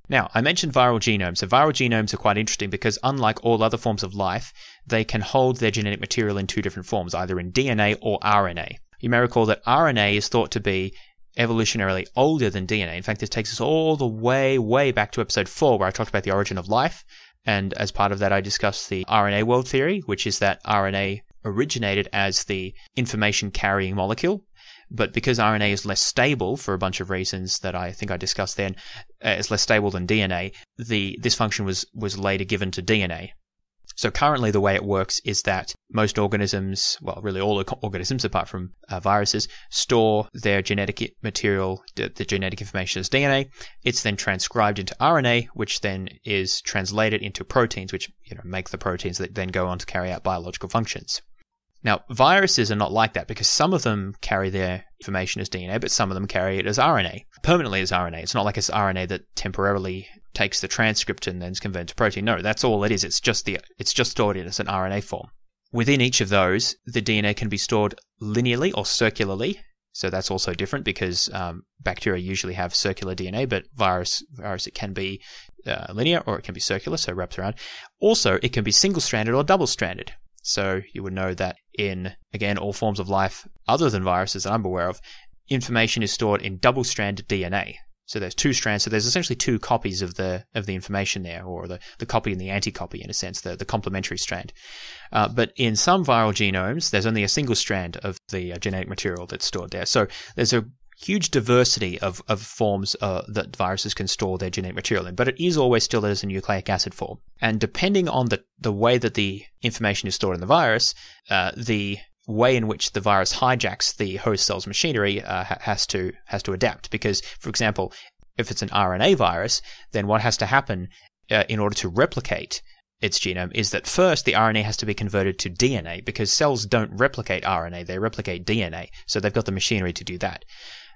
Now, I mentioned viral genomes. So viral genomes are quite interesting because unlike all other forms of life, they can hold their genetic material in two different forms, either in DNA or RNA. You may recall that RNA is thought to be evolutionarily older than DNA. In fact, this takes us all the way, way back to episode 4 where I talked about the origin of life. And as part of that, I discussed the RNA world theory, which is that RNA originated as the information-carrying molecule. But because RNA is less stable for a bunch of reasons that I think I discussed then, it's less stable than DNA, this function was later given to DNA. So currently the way it works is that most organisms, well, really all organisms apart from viruses, store their genetic material, the genetic information as DNA. It's then transcribed into RNA, which then is translated into proteins, which make the proteins that then go on to carry out biological functions. Now, viruses are not like that because some of them carry their information as DNA, but some of them carry it as RNA, permanently as RNA. It's not like it's RNA that temporarily takes the transcript and then is converted to protein. No, that's all it is. It's just stored in as an RNA form. Within each of those, the DNA can be stored linearly or circularly. So that's also different because bacteria usually have circular DNA, but virus it can be linear or it can be circular, so wraps around. Also, it can be single-stranded or double-stranded. So you would know that in, again, all forms of life other than viruses that I'm aware of, information is stored in double-stranded DNA. So there's two strands. So there's essentially two copies of the information there, or the copy and the anti-copy, in a sense, the complementary strand. But in some viral genomes, there's only a single strand of the genetic material that's stored there. So there's a huge diversity of forms that viruses can store their genetic material in, but it is always still as a nucleic acid form. And depending on the way that the information is stored in the virus, the way in which the virus hijacks the host cell's machinery has to adapt. Because, for example, if it's an RNA virus, then what has to happen in order to replicate its genome is that first the RNA has to be converted to DNA, because cells don't replicate RNA, they replicate DNA. So they've got the machinery to do that.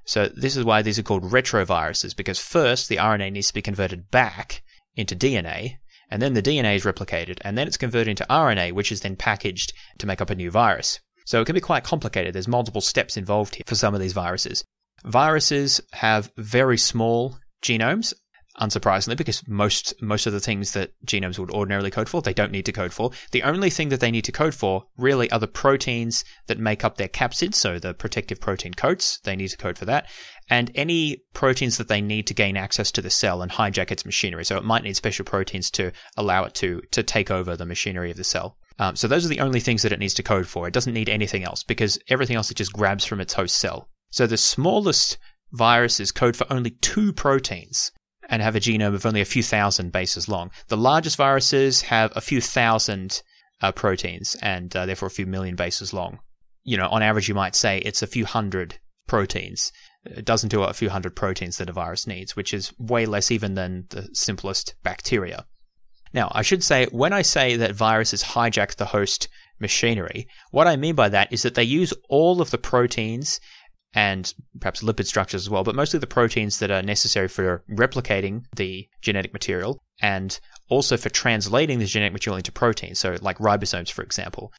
So this is why these are called retroviruses, because first the RNA needs to be converted back into DNA, and then the DNA is replicated, and then it's converted into RNA, which is then packaged to make up a new virus. So it can be quite complicated. There's multiple steps involved here for some of these viruses. Viruses have very small genomes, unsurprisingly, because most of the things that genomes would ordinarily code for, they don't need to code for. The only thing that they need to code for, really, are the proteins that make up their capsids, so the protective protein coats, they need to code for that, and any proteins that they need to gain access to the cell and hijack its machinery. So it might need special proteins to allow it to take over the machinery of the cell. So those are the only things that it needs to code for. It doesn't need anything else, because everything else it just grabs from its host cell. So the smallest viruses code for only 2 proteins and have a genome of only a few thousand bases long. The largest viruses have a few thousand proteins and therefore a few million bases long. You know, on average, you might say it's a few hundred proteins. It doesn't do a few hundred proteins that a virus needs, which is way less even than the simplest bacteria. Now, I should say, when I say that viruses hijack the host machinery, what I mean by that is that they use all of the proteins and perhaps lipid structures as well, but mostly the proteins that are necessary for replicating the genetic material and also for translating the genetic material into proteins, so like ribosomes, for example.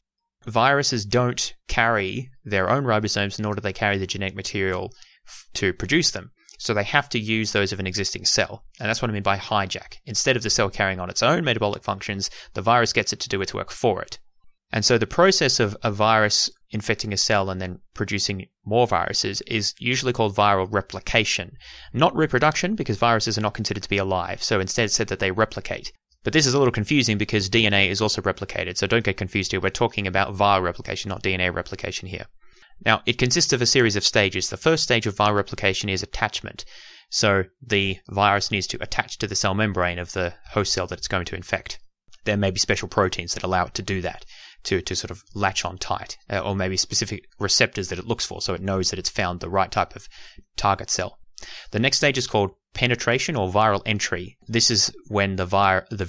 Viruses don't carry their own ribosomes, nor do they carry the genetic material to produce them. So they have to use those of an existing cell. And that's what I mean by hijack. Instead of the cell carrying on its own metabolic functions, the virus gets it to do its work for it. And so the process of a virus infecting a cell and then producing more viruses is usually called viral replication. Not reproduction, because viruses are not considered to be alive, so instead it's said that they replicate. But this is a little confusing because DNA is also replicated, so don't get confused here. We're talking about viral replication, not DNA replication here. Now, it consists of a series of stages. The first stage of viral replication is attachment. So the virus needs to attach to the cell membrane of the host cell that it's going to infect. There may be special proteins that allow it to do that, to sort of latch on tight, or maybe specific receptors that it looks for so it knows that it's found the right type of target cell. The next stage is called penetration or viral entry. This is when the virion, the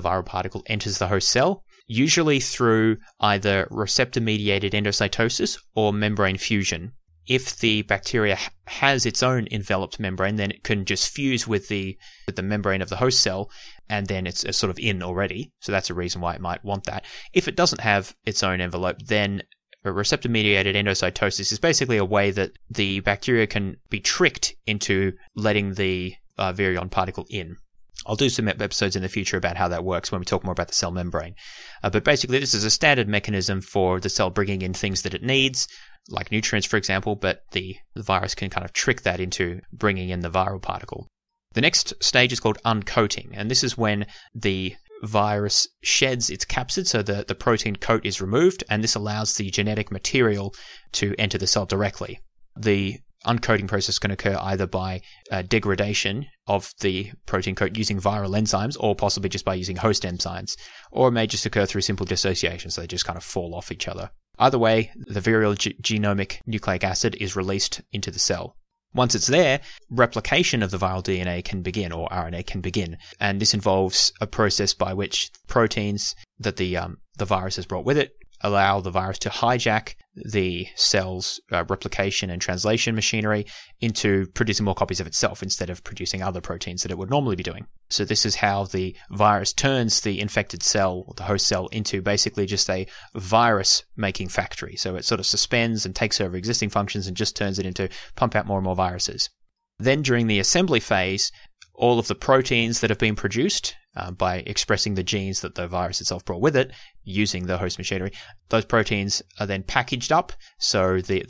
viral particle, enters the host cell, usually through either receptor-mediated endocytosis or membrane fusion. If the bacteria has its own enveloped membrane, then it can just fuse with the membrane of the host cell, and then it's sort of in already. So that's a reason why it might want that. If it doesn't have its own envelope, then a receptor-mediated endocytosis is basically a way that the bacteria can be tricked into letting the virion particle in. I'll do some episodes in the future about how that works when we talk more about the cell membrane. But basically, this is a standard mechanism for the cell bringing in things that it needs, like nutrients, for example, but the virus can kind of trick that into bringing in the viral particle. The next stage is called uncoating, and this is when the virus sheds its capsid, so the protein coat is removed, and this allows the genetic material to enter the cell directly. The uncoating process can occur either by degradation of the protein coat using viral enzymes, or possibly just by using host enzymes, or it may just occur through simple dissociation, so they just kind of fall off each other. Either way, the viral genomic nucleic acid is released into the cell. Once it's there, replication of the viral DNA can begin, or RNA can begin, and this involves a process by which proteins that the virus has brought with it allow the virus to hijack the cell's replication and translation machinery into producing more copies of itself instead of producing other proteins that it would normally be doing. So this is how the virus turns the infected cell, or the host cell, into basically just a virus-making factory. So it sort of suspends and takes over existing functions and just turns it into pump out more and more viruses. Then during the assembly phase, all of the proteins that have been produced by expressing the genes that the virus itself brought with it using the host machinery, those proteins are then packaged up, so they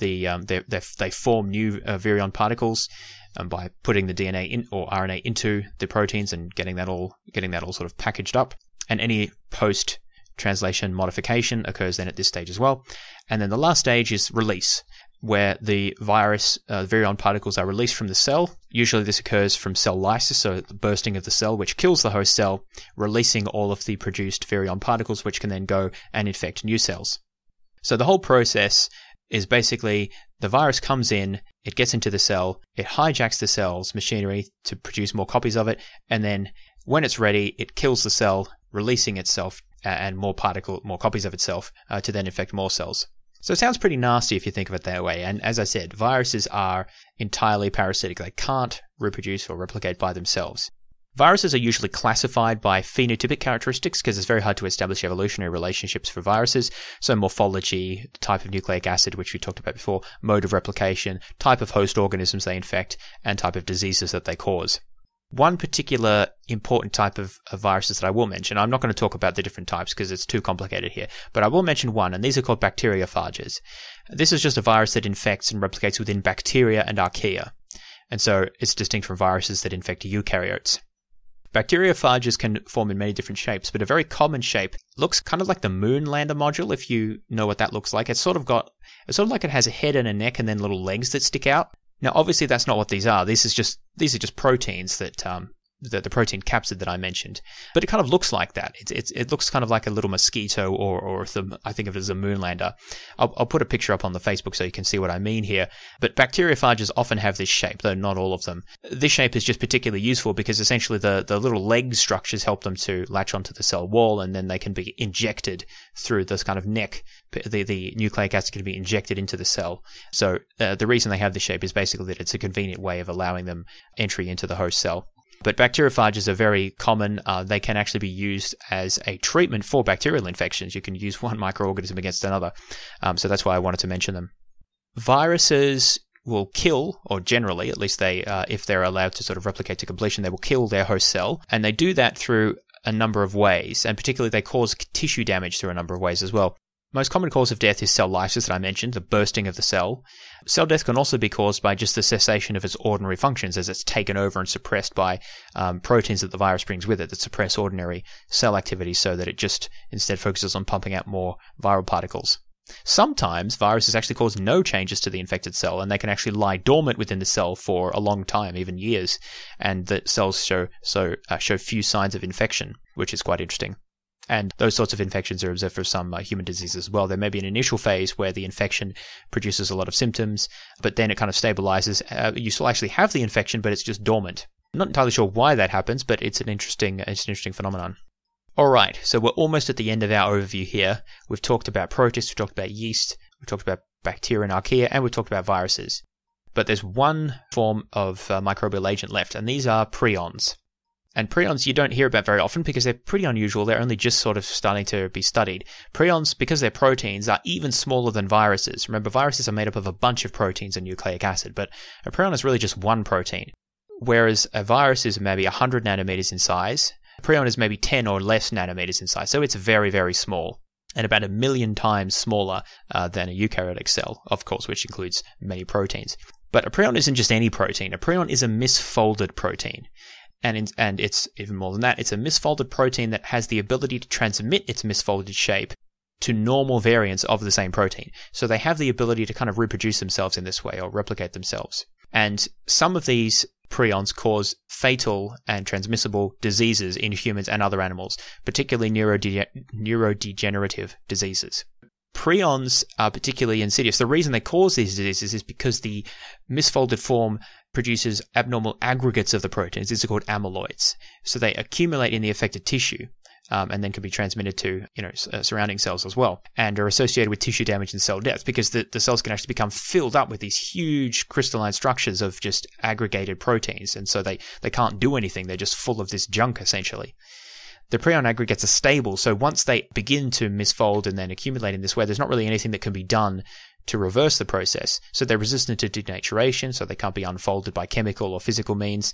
form new virion particles by putting the DNA in, or RNA, into the proteins and getting that all sort of packaged up. And any post translation modification occurs then at this stage as well. And then the last stage is release, where the virus, virion particles are released from the cell. Usually this occurs from cell lysis, so the bursting of the cell, which kills the host cell, releasing all of the produced virion particles, which can then go and infect new cells. So the whole process is basically the virus comes in, it gets into the cell, it hijacks the cell's machinery to produce more copies of it, and then when it's ready, it kills the cell, releasing itself and more copies of itself to then infect more cells. So it sounds pretty nasty if you think of it that way. And as I said, viruses are entirely parasitic. They can't reproduce or replicate by themselves. Viruses are usually classified by phenotypic characteristics because it's very hard to establish evolutionary relationships for viruses. So morphology, the type of nucleic acid, which we talked about before, mode of replication, type of host organisms they infect, and type of diseases that they cause. One particular important type of viruses that I will mention, I'm not going to talk about the different types because it's too complicated here, but I will mention one, and these are called bacteriophages. This is just a virus that infects and replicates within bacteria and archaea, and so it's distinct from viruses that infect eukaryotes. Bacteriophages can form in many different shapes, but a very common shape looks kind of like the moon lander module, if you know what that looks like. It's sort of like it has a head and a neck and then little legs that stick out. Now, obviously, that's not what these are. These are just proteins that the protein capsid that I mentioned. But it kind of looks like that. It looks kind of like a little mosquito, or I think of it as a moonlander. I'll put a picture up on the Facebook so you can see what I mean here. But bacteriophages often have this shape, though not all of them. This shape is just particularly useful because essentially the little leg structures help them to latch onto the cell wall, and then they can be injected through this kind of neck. The nucleic acid can be injected into the cell. So the reason they have this shape is basically that it's a convenient way of allowing them entry into the host cell. But bacteriophages are very common. They can actually be used as a treatment for bacterial infections. You can use one microorganism against another. So that's why I wanted to mention them. Viruses will kill, or generally, at least they, if they're allowed to sort of replicate to completion, they will kill their host cell. And they do that through a number of ways. And particularly they cause tissue damage through a number of ways as well. Most common cause of death is cell lysis that I mentioned, the bursting of the cell. Cell death can also be caused by just the cessation of its ordinary functions as it's taken over and suppressed by proteins that the virus brings with it that suppress ordinary cell activity so that it just instead focuses on pumping out more viral particles. Sometimes viruses actually cause no changes to the infected cell, and they can actually lie dormant within the cell for a long time, even years, and the cells show few signs of infection, which is quite interesting. And those sorts of infections are observed for some human diseases as well. There may be an initial phase where the infection produces a lot of symptoms, but then it kind of stabilizes. You still actually have the infection, but it's just dormant. I'm not entirely sure why that happens, but it's an interesting phenomenon. All right, so we're almost at the end of our overview here. We've talked about protists, we've talked about yeast, we've talked about bacteria and archaea, and we've talked about viruses. But there's one form of microbial agent left, and these are prions. And prions you don't hear about very often because they're pretty unusual. They're only just sort of starting to be studied. Prions, because they're proteins, are even smaller than viruses. Remember, viruses are made up of a bunch of proteins and nucleic acid, but a prion is really just one protein. Whereas a virus is maybe 100 nanometers in size, a prion is maybe 10 or less nanometers in size. So it's very, very small and about 1 million times smaller than a eukaryotic cell, of course, which includes many proteins. But a prion isn't just any protein. A prion is a misfolded protein. And it's even more than that. It's a misfolded protein that has the ability to transmit its misfolded shape to normal variants of the same protein. So they have the ability to kind of reproduce themselves in this way or replicate themselves. And some of these prions cause fatal and transmissible diseases in humans and other animals, particularly neurodegenerative diseases. Prions are particularly insidious. The reason they cause these diseases is because the misfolded form produces abnormal aggregates of the proteins. These are called amyloids. So they accumulate in the affected tissue and then can be transmitted to surrounding cells as well, and are associated with tissue damage and cell death because the cells can actually become filled up with these huge crystalline structures of just aggregated proteins. And so they can't do anything. They're just full of this junk, essentially. The prion aggregates are stable, so once they begin to misfold and then accumulate in this way, there's not really anything that can be done to reverse the process. So they're resistant to denaturation, so they can't be unfolded by chemical or physical means.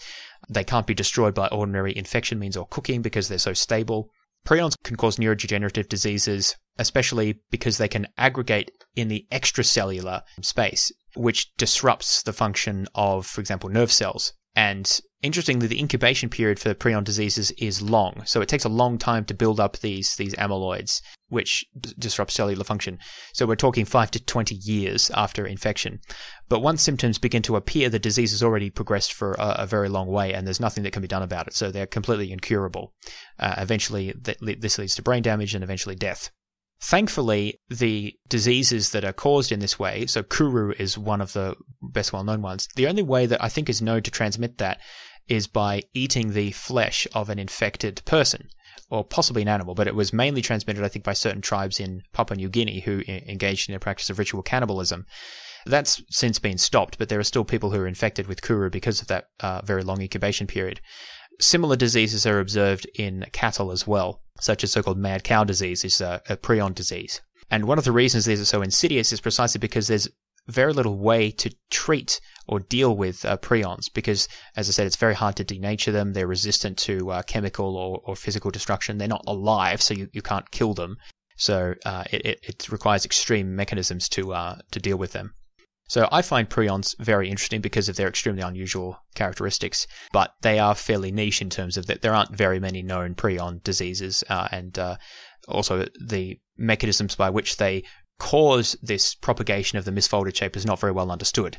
They can't be destroyed by ordinary infection means or cooking because they're so stable. Prions can cause neurodegenerative diseases, especially because they can aggregate in the extracellular space, which disrupts the function of, for example, nerve cells. And interestingly, the incubation period for prion diseases is long. So it takes a long time to build up these amyloids, which disrupts cellular function. So we're talking 5 to 20 years after infection. But once symptoms begin to appear, the disease has already progressed for a very long way, and there's nothing that can be done about it. So they're completely incurable. Eventually, this leads to brain damage and eventually death. Thankfully, the diseases that are caused in this way, so Kuru is one of the best well-known ones, the only way that I think is known to transmit that is by eating the flesh of an infected person, or possibly an animal, but it was mainly transmitted, I think, by certain tribes in Papua New Guinea who engaged in a practice of ritual cannibalism. That's since been stopped, but there are still people who are infected with Kuru because of that very long incubation period. Similar diseases are observed in cattle as well, such as so-called mad cow disease is a prion disease. And one of the reasons these are so insidious is precisely because there's very little way to treat or deal with prions because, as I said, it's very hard to denature them. They're resistant to chemical or physical destruction. They're not alive, so you can't kill them. So it requires extreme mechanisms to deal with them. So I find prions very interesting because of their extremely unusual characteristics, but they are fairly niche in terms of that there aren't very many known prion diseases, and also the mechanisms by which they cause this propagation of the misfolded shape is not very well understood.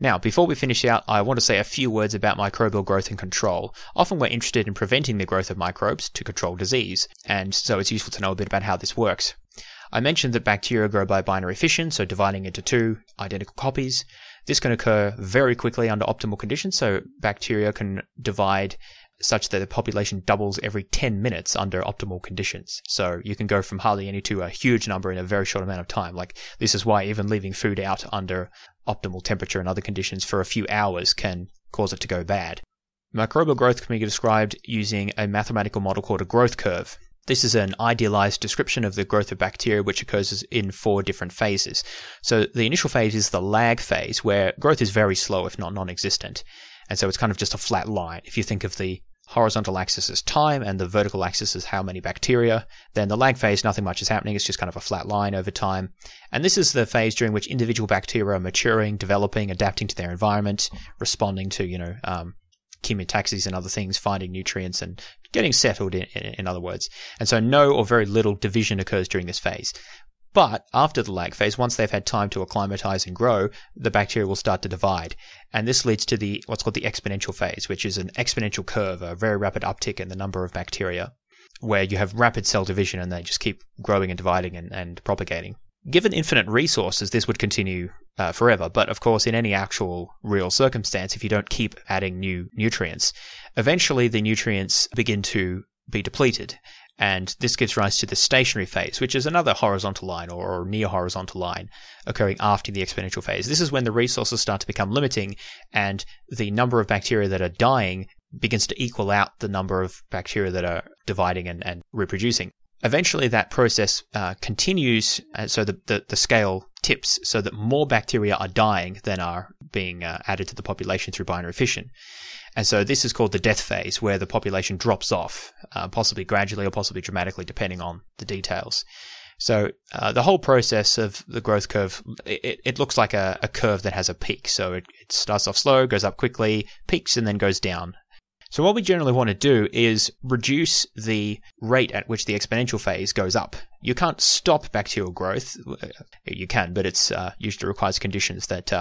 Now, before we finish out, I want to say a few words about microbial growth and control. Often we're interested in preventing the growth of microbes to control disease, and so it's useful to know a bit about how this works. I mentioned that bacteria grow by binary fission, so dividing into two identical copies. This can occur very quickly under optimal conditions, so bacteria can divide such that the population doubles every 10 minutes under optimal conditions. So you can go from hardly any to a huge number in a very short amount of time. Like, this is why even leaving food out under optimal temperature and other conditions for a few hours can cause it to go bad. Microbial growth can be described using a mathematical model called a growth curve. This is an idealized description of the growth of bacteria, which occurs in four different phases. So the initial phase is the lag phase, where growth is very slow, if not non-existent. And so it's kind of just a flat line. If you think of the horizontal axis as time and the vertical axis as how many bacteria, then the lag phase, nothing much is happening. It's just kind of a flat line over time. And this is the phase during which individual bacteria are maturing, developing, adapting to their environment, responding to, chemotaxis and other things, finding nutrients and getting settled, in other words. And so no or very little division occurs during this phase. But after the lag phase, once they've had time to acclimatize and grow, the bacteria will start to divide. And this leads to what's called the exponential phase, which is an exponential curve, a very rapid uptick in the number of bacteria, where you have rapid cell division and they just keep growing and dividing and propagating. Given infinite resources, this would continue forever, but of course in any actual real circumstance, if you don't keep adding new nutrients, eventually the nutrients begin to be depleted, and this gives rise to the stationary phase, which is another horizontal line or near horizontal line occurring after the exponential phase. This is when the resources start to become limiting and the number of bacteria that are dying begins to equal out the number of bacteria that are dividing and reproducing. Eventually that process continues, so the scale tips so that more bacteria are dying than are being added to the population through binary fission. And so this is called the death phase, where the population drops off, possibly gradually or possibly dramatically, depending on the details. So the whole process of the growth curve, it looks like a curve that has a peak. So it starts off slow, goes up quickly, peaks, and then goes down. So what we generally want to do is reduce the rate at which the exponential phase goes up. You can't stop bacterial growth. You can, but it's usually requires conditions that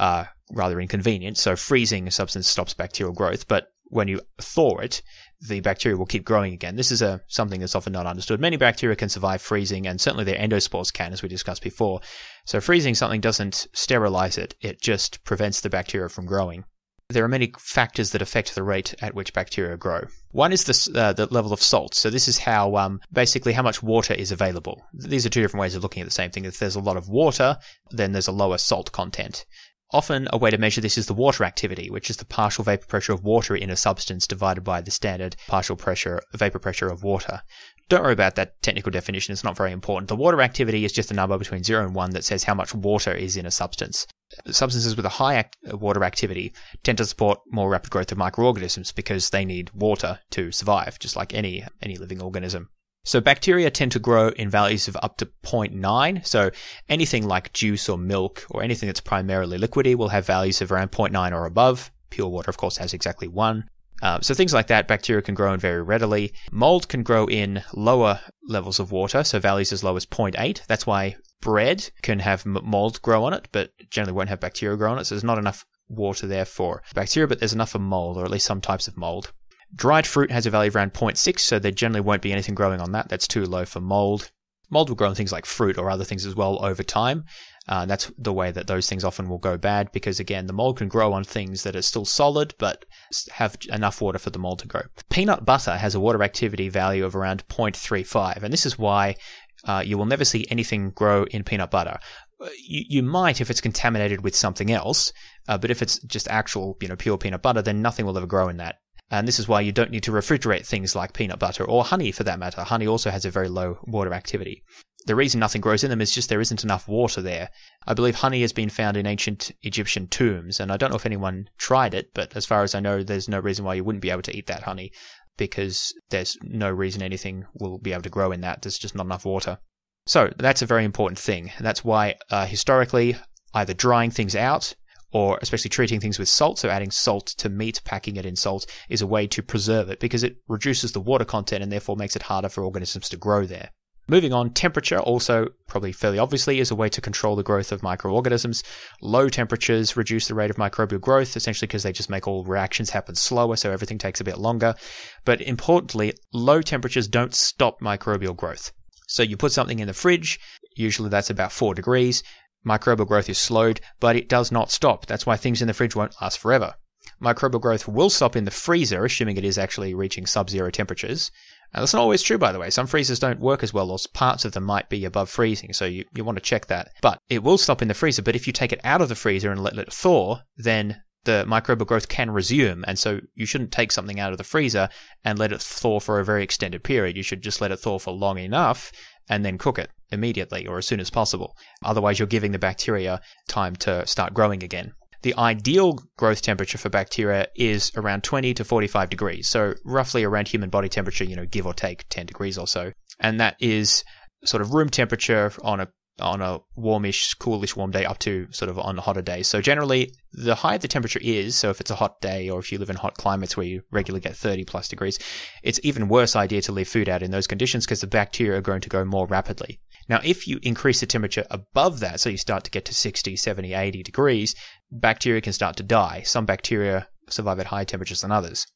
are rather inconvenient. So freezing a substance stops bacterial growth, but when you thaw it, the bacteria will keep growing again. This is something that's often not understood. Many bacteria can survive freezing, and certainly their endospores can, as we discussed before. So freezing something doesn't sterilize it. It just prevents the bacteria from growing. There are many factors that affect the rate at which bacteria grow. One is the level of salt. So this is how basically how much water is available. These are two different ways of looking at the same thing. If there's a lot of water, then there's a lower salt content. Often a way to measure this is the water activity, which is the partial vapor pressure of water in a substance divided by the standard partial vapor pressure of water. Don't worry about that technical definition. It's not very important. The water activity is just a number between 0 and 1 that says how much water is in a substance. Substances with a high water activity tend to support more rapid growth of microorganisms because they need water to survive, just like any living organism. So bacteria tend to grow in values of up to 0.9. So anything like juice or milk or anything that's primarily liquidy will have values of around 0.9 or above. Pure water, of course, has exactly 1. So things like that, bacteria can grow in very readily. Mold can grow in lower levels of water, so values as low as 0.8. That's why bread can have mold grow on it, but generally won't have bacteria grow on it. So there's not enough water there for bacteria, but there's enough for mold, or at least some types of mold. Dried fruit has a value of around 0.6, so there generally won't be anything growing on that. That's too low for mold. Mold will grow on things like fruit or other things as well over time. That's the way that those things often will go bad, because again, the mold can grow on things that are still solid but have enough water for the mold to grow. Peanut butter has a water activity value of around 0.35, and this is why you will never see anything grow in peanut butter. You might if it's contaminated with something else, but if it's just actual, pure peanut butter, then nothing will ever grow in that. And this is why you don't need to refrigerate things like peanut butter or honey, for that matter. Honey also has a very low water activity. The reason nothing grows in them is just there isn't enough water there. I believe honey has been found in ancient Egyptian tombs, and I don't know if anyone tried it, but as far as I know, there's no reason why you wouldn't be able to eat that honey, because there's no reason anything will be able to grow in that. There's just not enough water. So that's a very important thing. That's why historically, either drying things out, or especially treating things with salt, so adding salt to meat, packing it in salt, is a way to preserve it, because it reduces the water content and therefore makes it harder for organisms to grow there. Moving on, temperature also, probably fairly obviously, is a way to control the growth of microorganisms. Low temperatures reduce the rate of microbial growth, essentially because they just make all reactions happen slower, so everything takes a bit longer. But importantly, low temperatures don't stop microbial growth. So you put something in the fridge, usually that's about 4 degrees, microbial growth is slowed, but it does not stop. That's why things in the fridge won't last forever. Microbial growth will stop in the freezer, assuming it is actually reaching sub-zero temperatures. Now, that's not always true, by the way. Some freezers don't work as well, or parts of them might be above freezing, so you want to check that. But it will stop in the freezer, but if you take it out of the freezer and let it thaw, then the microbial growth can resume, and so you shouldn't take something out of the freezer and let it thaw for a very extended period. You should just let it thaw for long enough and then cook it immediately or as soon as possible. Otherwise, you're giving the bacteria time to start growing again. The ideal growth temperature for bacteria is around 20 to 45 degrees, so roughly around human body temperature, give or take 10 degrees or so. And that is sort of room temperature on a warmish, coolish, warm day up to sort of on a hotter day. So generally, the higher the temperature is, so if it's a hot day or if you live in hot climates where you regularly get 30 plus degrees, it's even worse idea to leave food out in those conditions because the bacteria are going to go more rapidly. Now, if you increase the temperature above that, so you start to get to 60, 70, 80 degrees, bacteria can start to die. Some bacteria survive at higher temperatures than others.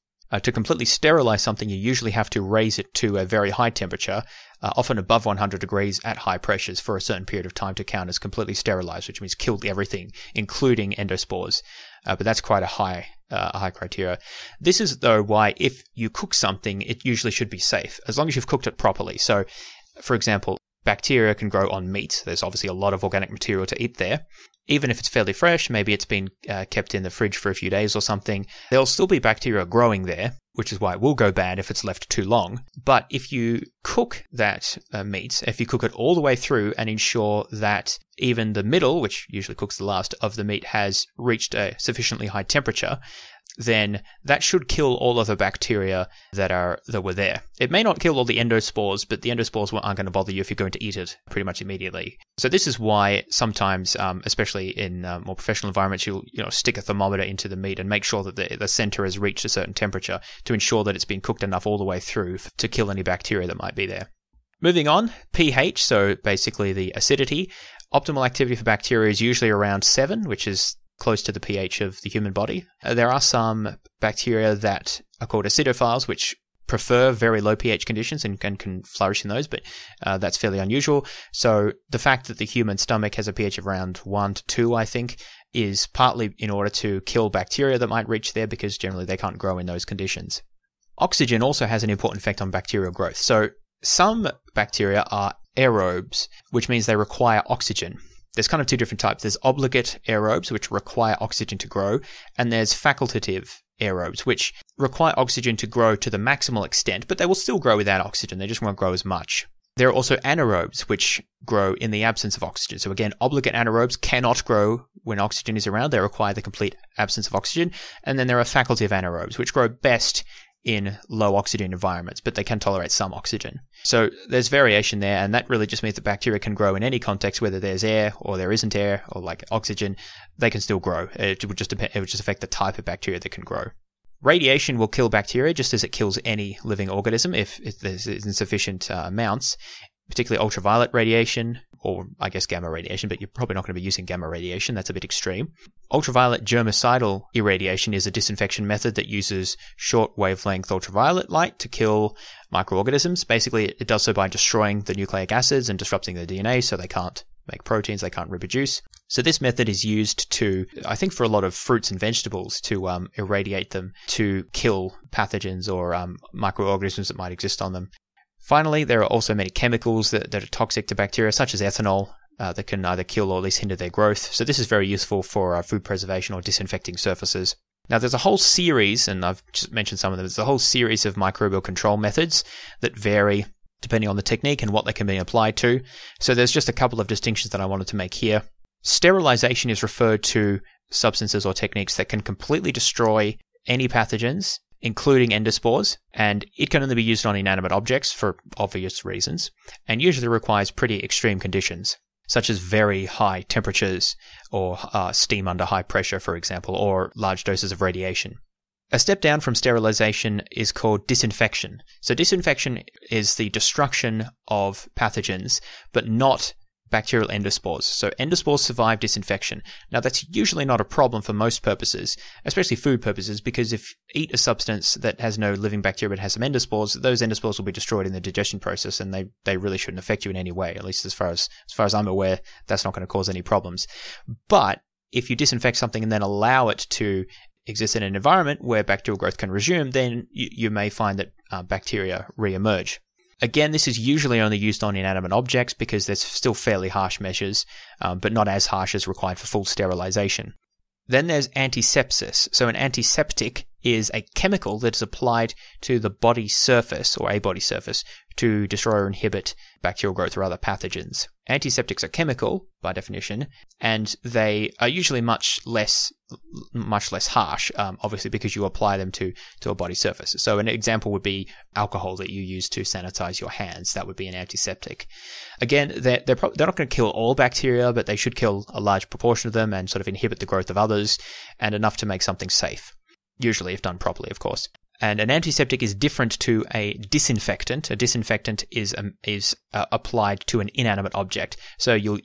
To completely sterilize something, you usually have to raise it to a very high temperature, often above 100 degrees at high pressures for a certain period of time to count as completely sterilized, which means killed everything, including endospores. But that's quite a high criteria. This is, though, why if you cook something, it usually should be safe, as long as you've cooked it properly. So, for example, bacteria can grow on meat. There's obviously a lot of organic material to eat there. Even if it's fairly fresh, maybe it's been kept in the fridge for a few days or something, there'll still be bacteria growing there, which is why it will go bad if it's left too long. But if you cook that meat, if you cook it all the way through and ensure that even the middle, which usually cooks the last of the meat, has reached a sufficiently high temperature, then that should kill all of the bacteria that were there. It may not kill all the endospores, but the endospores aren't going to bother you if you're going to eat it pretty much immediately. So this is why sometimes, especially in more professional environments, you'll stick a thermometer into the meat and make sure that the center has reached a certain temperature to ensure that it's been cooked enough all the way through to kill any bacteria that might be there. Moving on, pH, so basically the acidity. Optimal activity for bacteria is usually around 7, which is close to the pH of the human body. There are some bacteria that are called acidophiles, which prefer very low pH conditions and can flourish in those, but that's fairly unusual. So the fact that the human stomach has a pH of around 1 to 2, I think, is partly in order to kill bacteria that might reach there, because generally they can't grow in those conditions. Oxygen also has an important effect on bacterial growth. So some bacteria are aerobes, which means they require oxygen. There's kind of two different types. There's obligate aerobes, which require oxygen to grow, and there's facultative aerobes, which require oxygen to grow to the maximal extent, but they will still grow without oxygen. They just won't grow as much. There are also anaerobes, which grow in the absence of oxygen. So again, obligate anaerobes cannot grow when oxygen is around. They require the complete absence of oxygen. And then there are facultative anaerobes, which grow best in low oxygen environments, but they can tolerate some oxygen. So there's variation there, and that really just means that bacteria can grow in any context, whether there's air or there isn't air, or like oxygen, they can still grow. It would just affect the type of bacteria that can grow. Radiation will kill bacteria just as it kills any living organism if there's insufficient amounts, particularly ultraviolet radiation, or I guess gamma radiation, but you're probably not going to be using gamma radiation. That's a bit extreme. Ultraviolet germicidal irradiation is a disinfection method that uses short wavelength ultraviolet light to kill microorganisms. Basically, it does so by destroying the nucleic acids and disrupting their DNA so they can't make proteins, they can't reproduce. So this method is used to, I think for a lot of fruits and vegetables, to irradiate them to kill pathogens or microorganisms that might exist on them. Finally, there are also many chemicals that are toxic to bacteria, such as ethanol, that can either kill or at least hinder their growth. So this is very useful for food preservation or disinfecting surfaces. Now, there's a whole series, and I've just mentioned some of them, there's a whole series of microbial control methods that vary depending on the technique and what they can be applied to. So there's just a couple of distinctions that I wanted to make here. Sterilization is referred to substances or techniques that can completely destroy any pathogens, including endospores, and it can only be used on inanimate objects for obvious reasons, and usually requires pretty extreme conditions, such as very high temperatures or steam under high pressure, for example, or large doses of radiation. A step down from sterilization is called disinfection. So disinfection is the destruction of pathogens, but not bacterial endospores. So endospores survive disinfection. Now that's usually not a problem for most purposes, especially food purposes, because if you eat a substance that has no living bacteria but has some endospores, those endospores will be destroyed in the digestion process and they really shouldn't affect you in any way, at least as far as I'm aware, that's not going to cause any problems. But if you disinfect something and then allow it to exist in an environment where bacterial growth can resume, then you may find that bacteria re-emerge. Again, this is usually only used on inanimate objects because there's still fairly harsh measures, but not as harsh as required for full sterilization. Then there's antisepsis. So an antiseptic is a chemical that is applied to the body surface or a body surface to destroy or inhibit bacterial growth or other pathogens. Antiseptics are chemical by definition, and they are usually much less harsh, obviously because you apply them to a body surface. So an example would be alcohol that you use to sanitize your hands. That would be an antiseptic. Again, they're not going to kill all bacteria, but they should kill a large proportion of them and sort of inhibit the growth of others and enough to make something safe. Usually if done properly, of course. And an antiseptic is different to a disinfectant. A disinfectant is applied to an inanimate object. So you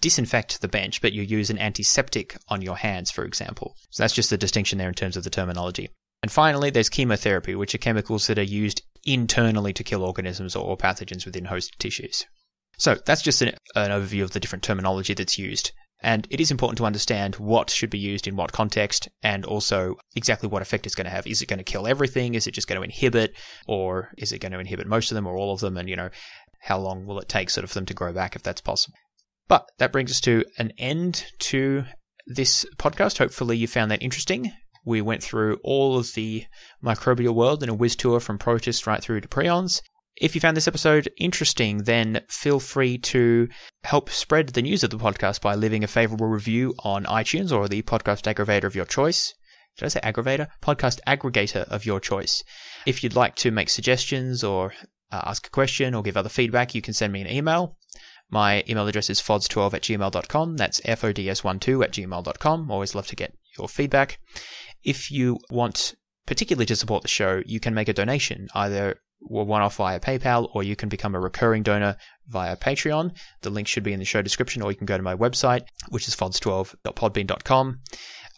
disinfect the bench, but you use an antiseptic on your hands, for example. So that's just the distinction there in terms of the terminology. And finally, there's chemotherapy, which are chemicals that are used internally to kill organisms or pathogens within host tissues. So that's just an overview of the different terminology that's used. And it is important to understand what should be used in what context and also exactly what effect it's going to have. Is it going to kill everything? Is it just going to inhibit? Or is it going to inhibit most of them or all of them? And, how long will it take sort of for them to grow back if that's possible? But that brings us to an end to this podcast. Hopefully you found that interesting. We went through all of the microbial world in a whiz tour from protists right through to prions. If you found this episode interesting, then feel free to help spread the news of the podcast by leaving a favorable review on iTunes or the podcast aggravator of your choice. Did I say aggravator? Podcast aggregator of your choice. If you'd like to make suggestions or ask a question or give other feedback, you can send me an email. My email address is fods12@gmail.com. That's fods12@gmail.com. Always love to get your feedback. If you want particularly to support the show, you can make a donation, either one-off via PayPal, or you can become a recurring donor via Patreon. The link should be in the show description, or you can go to my website, which is fods12.podbean.com.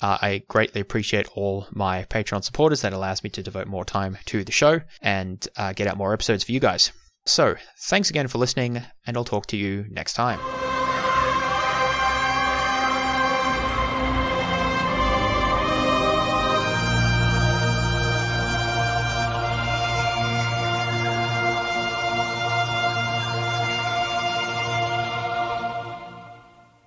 I greatly appreciate all my Patreon supporters. That allows me to devote more time to the show and get out more episodes for you guys. So, thanks again for listening, and I'll talk to you next time.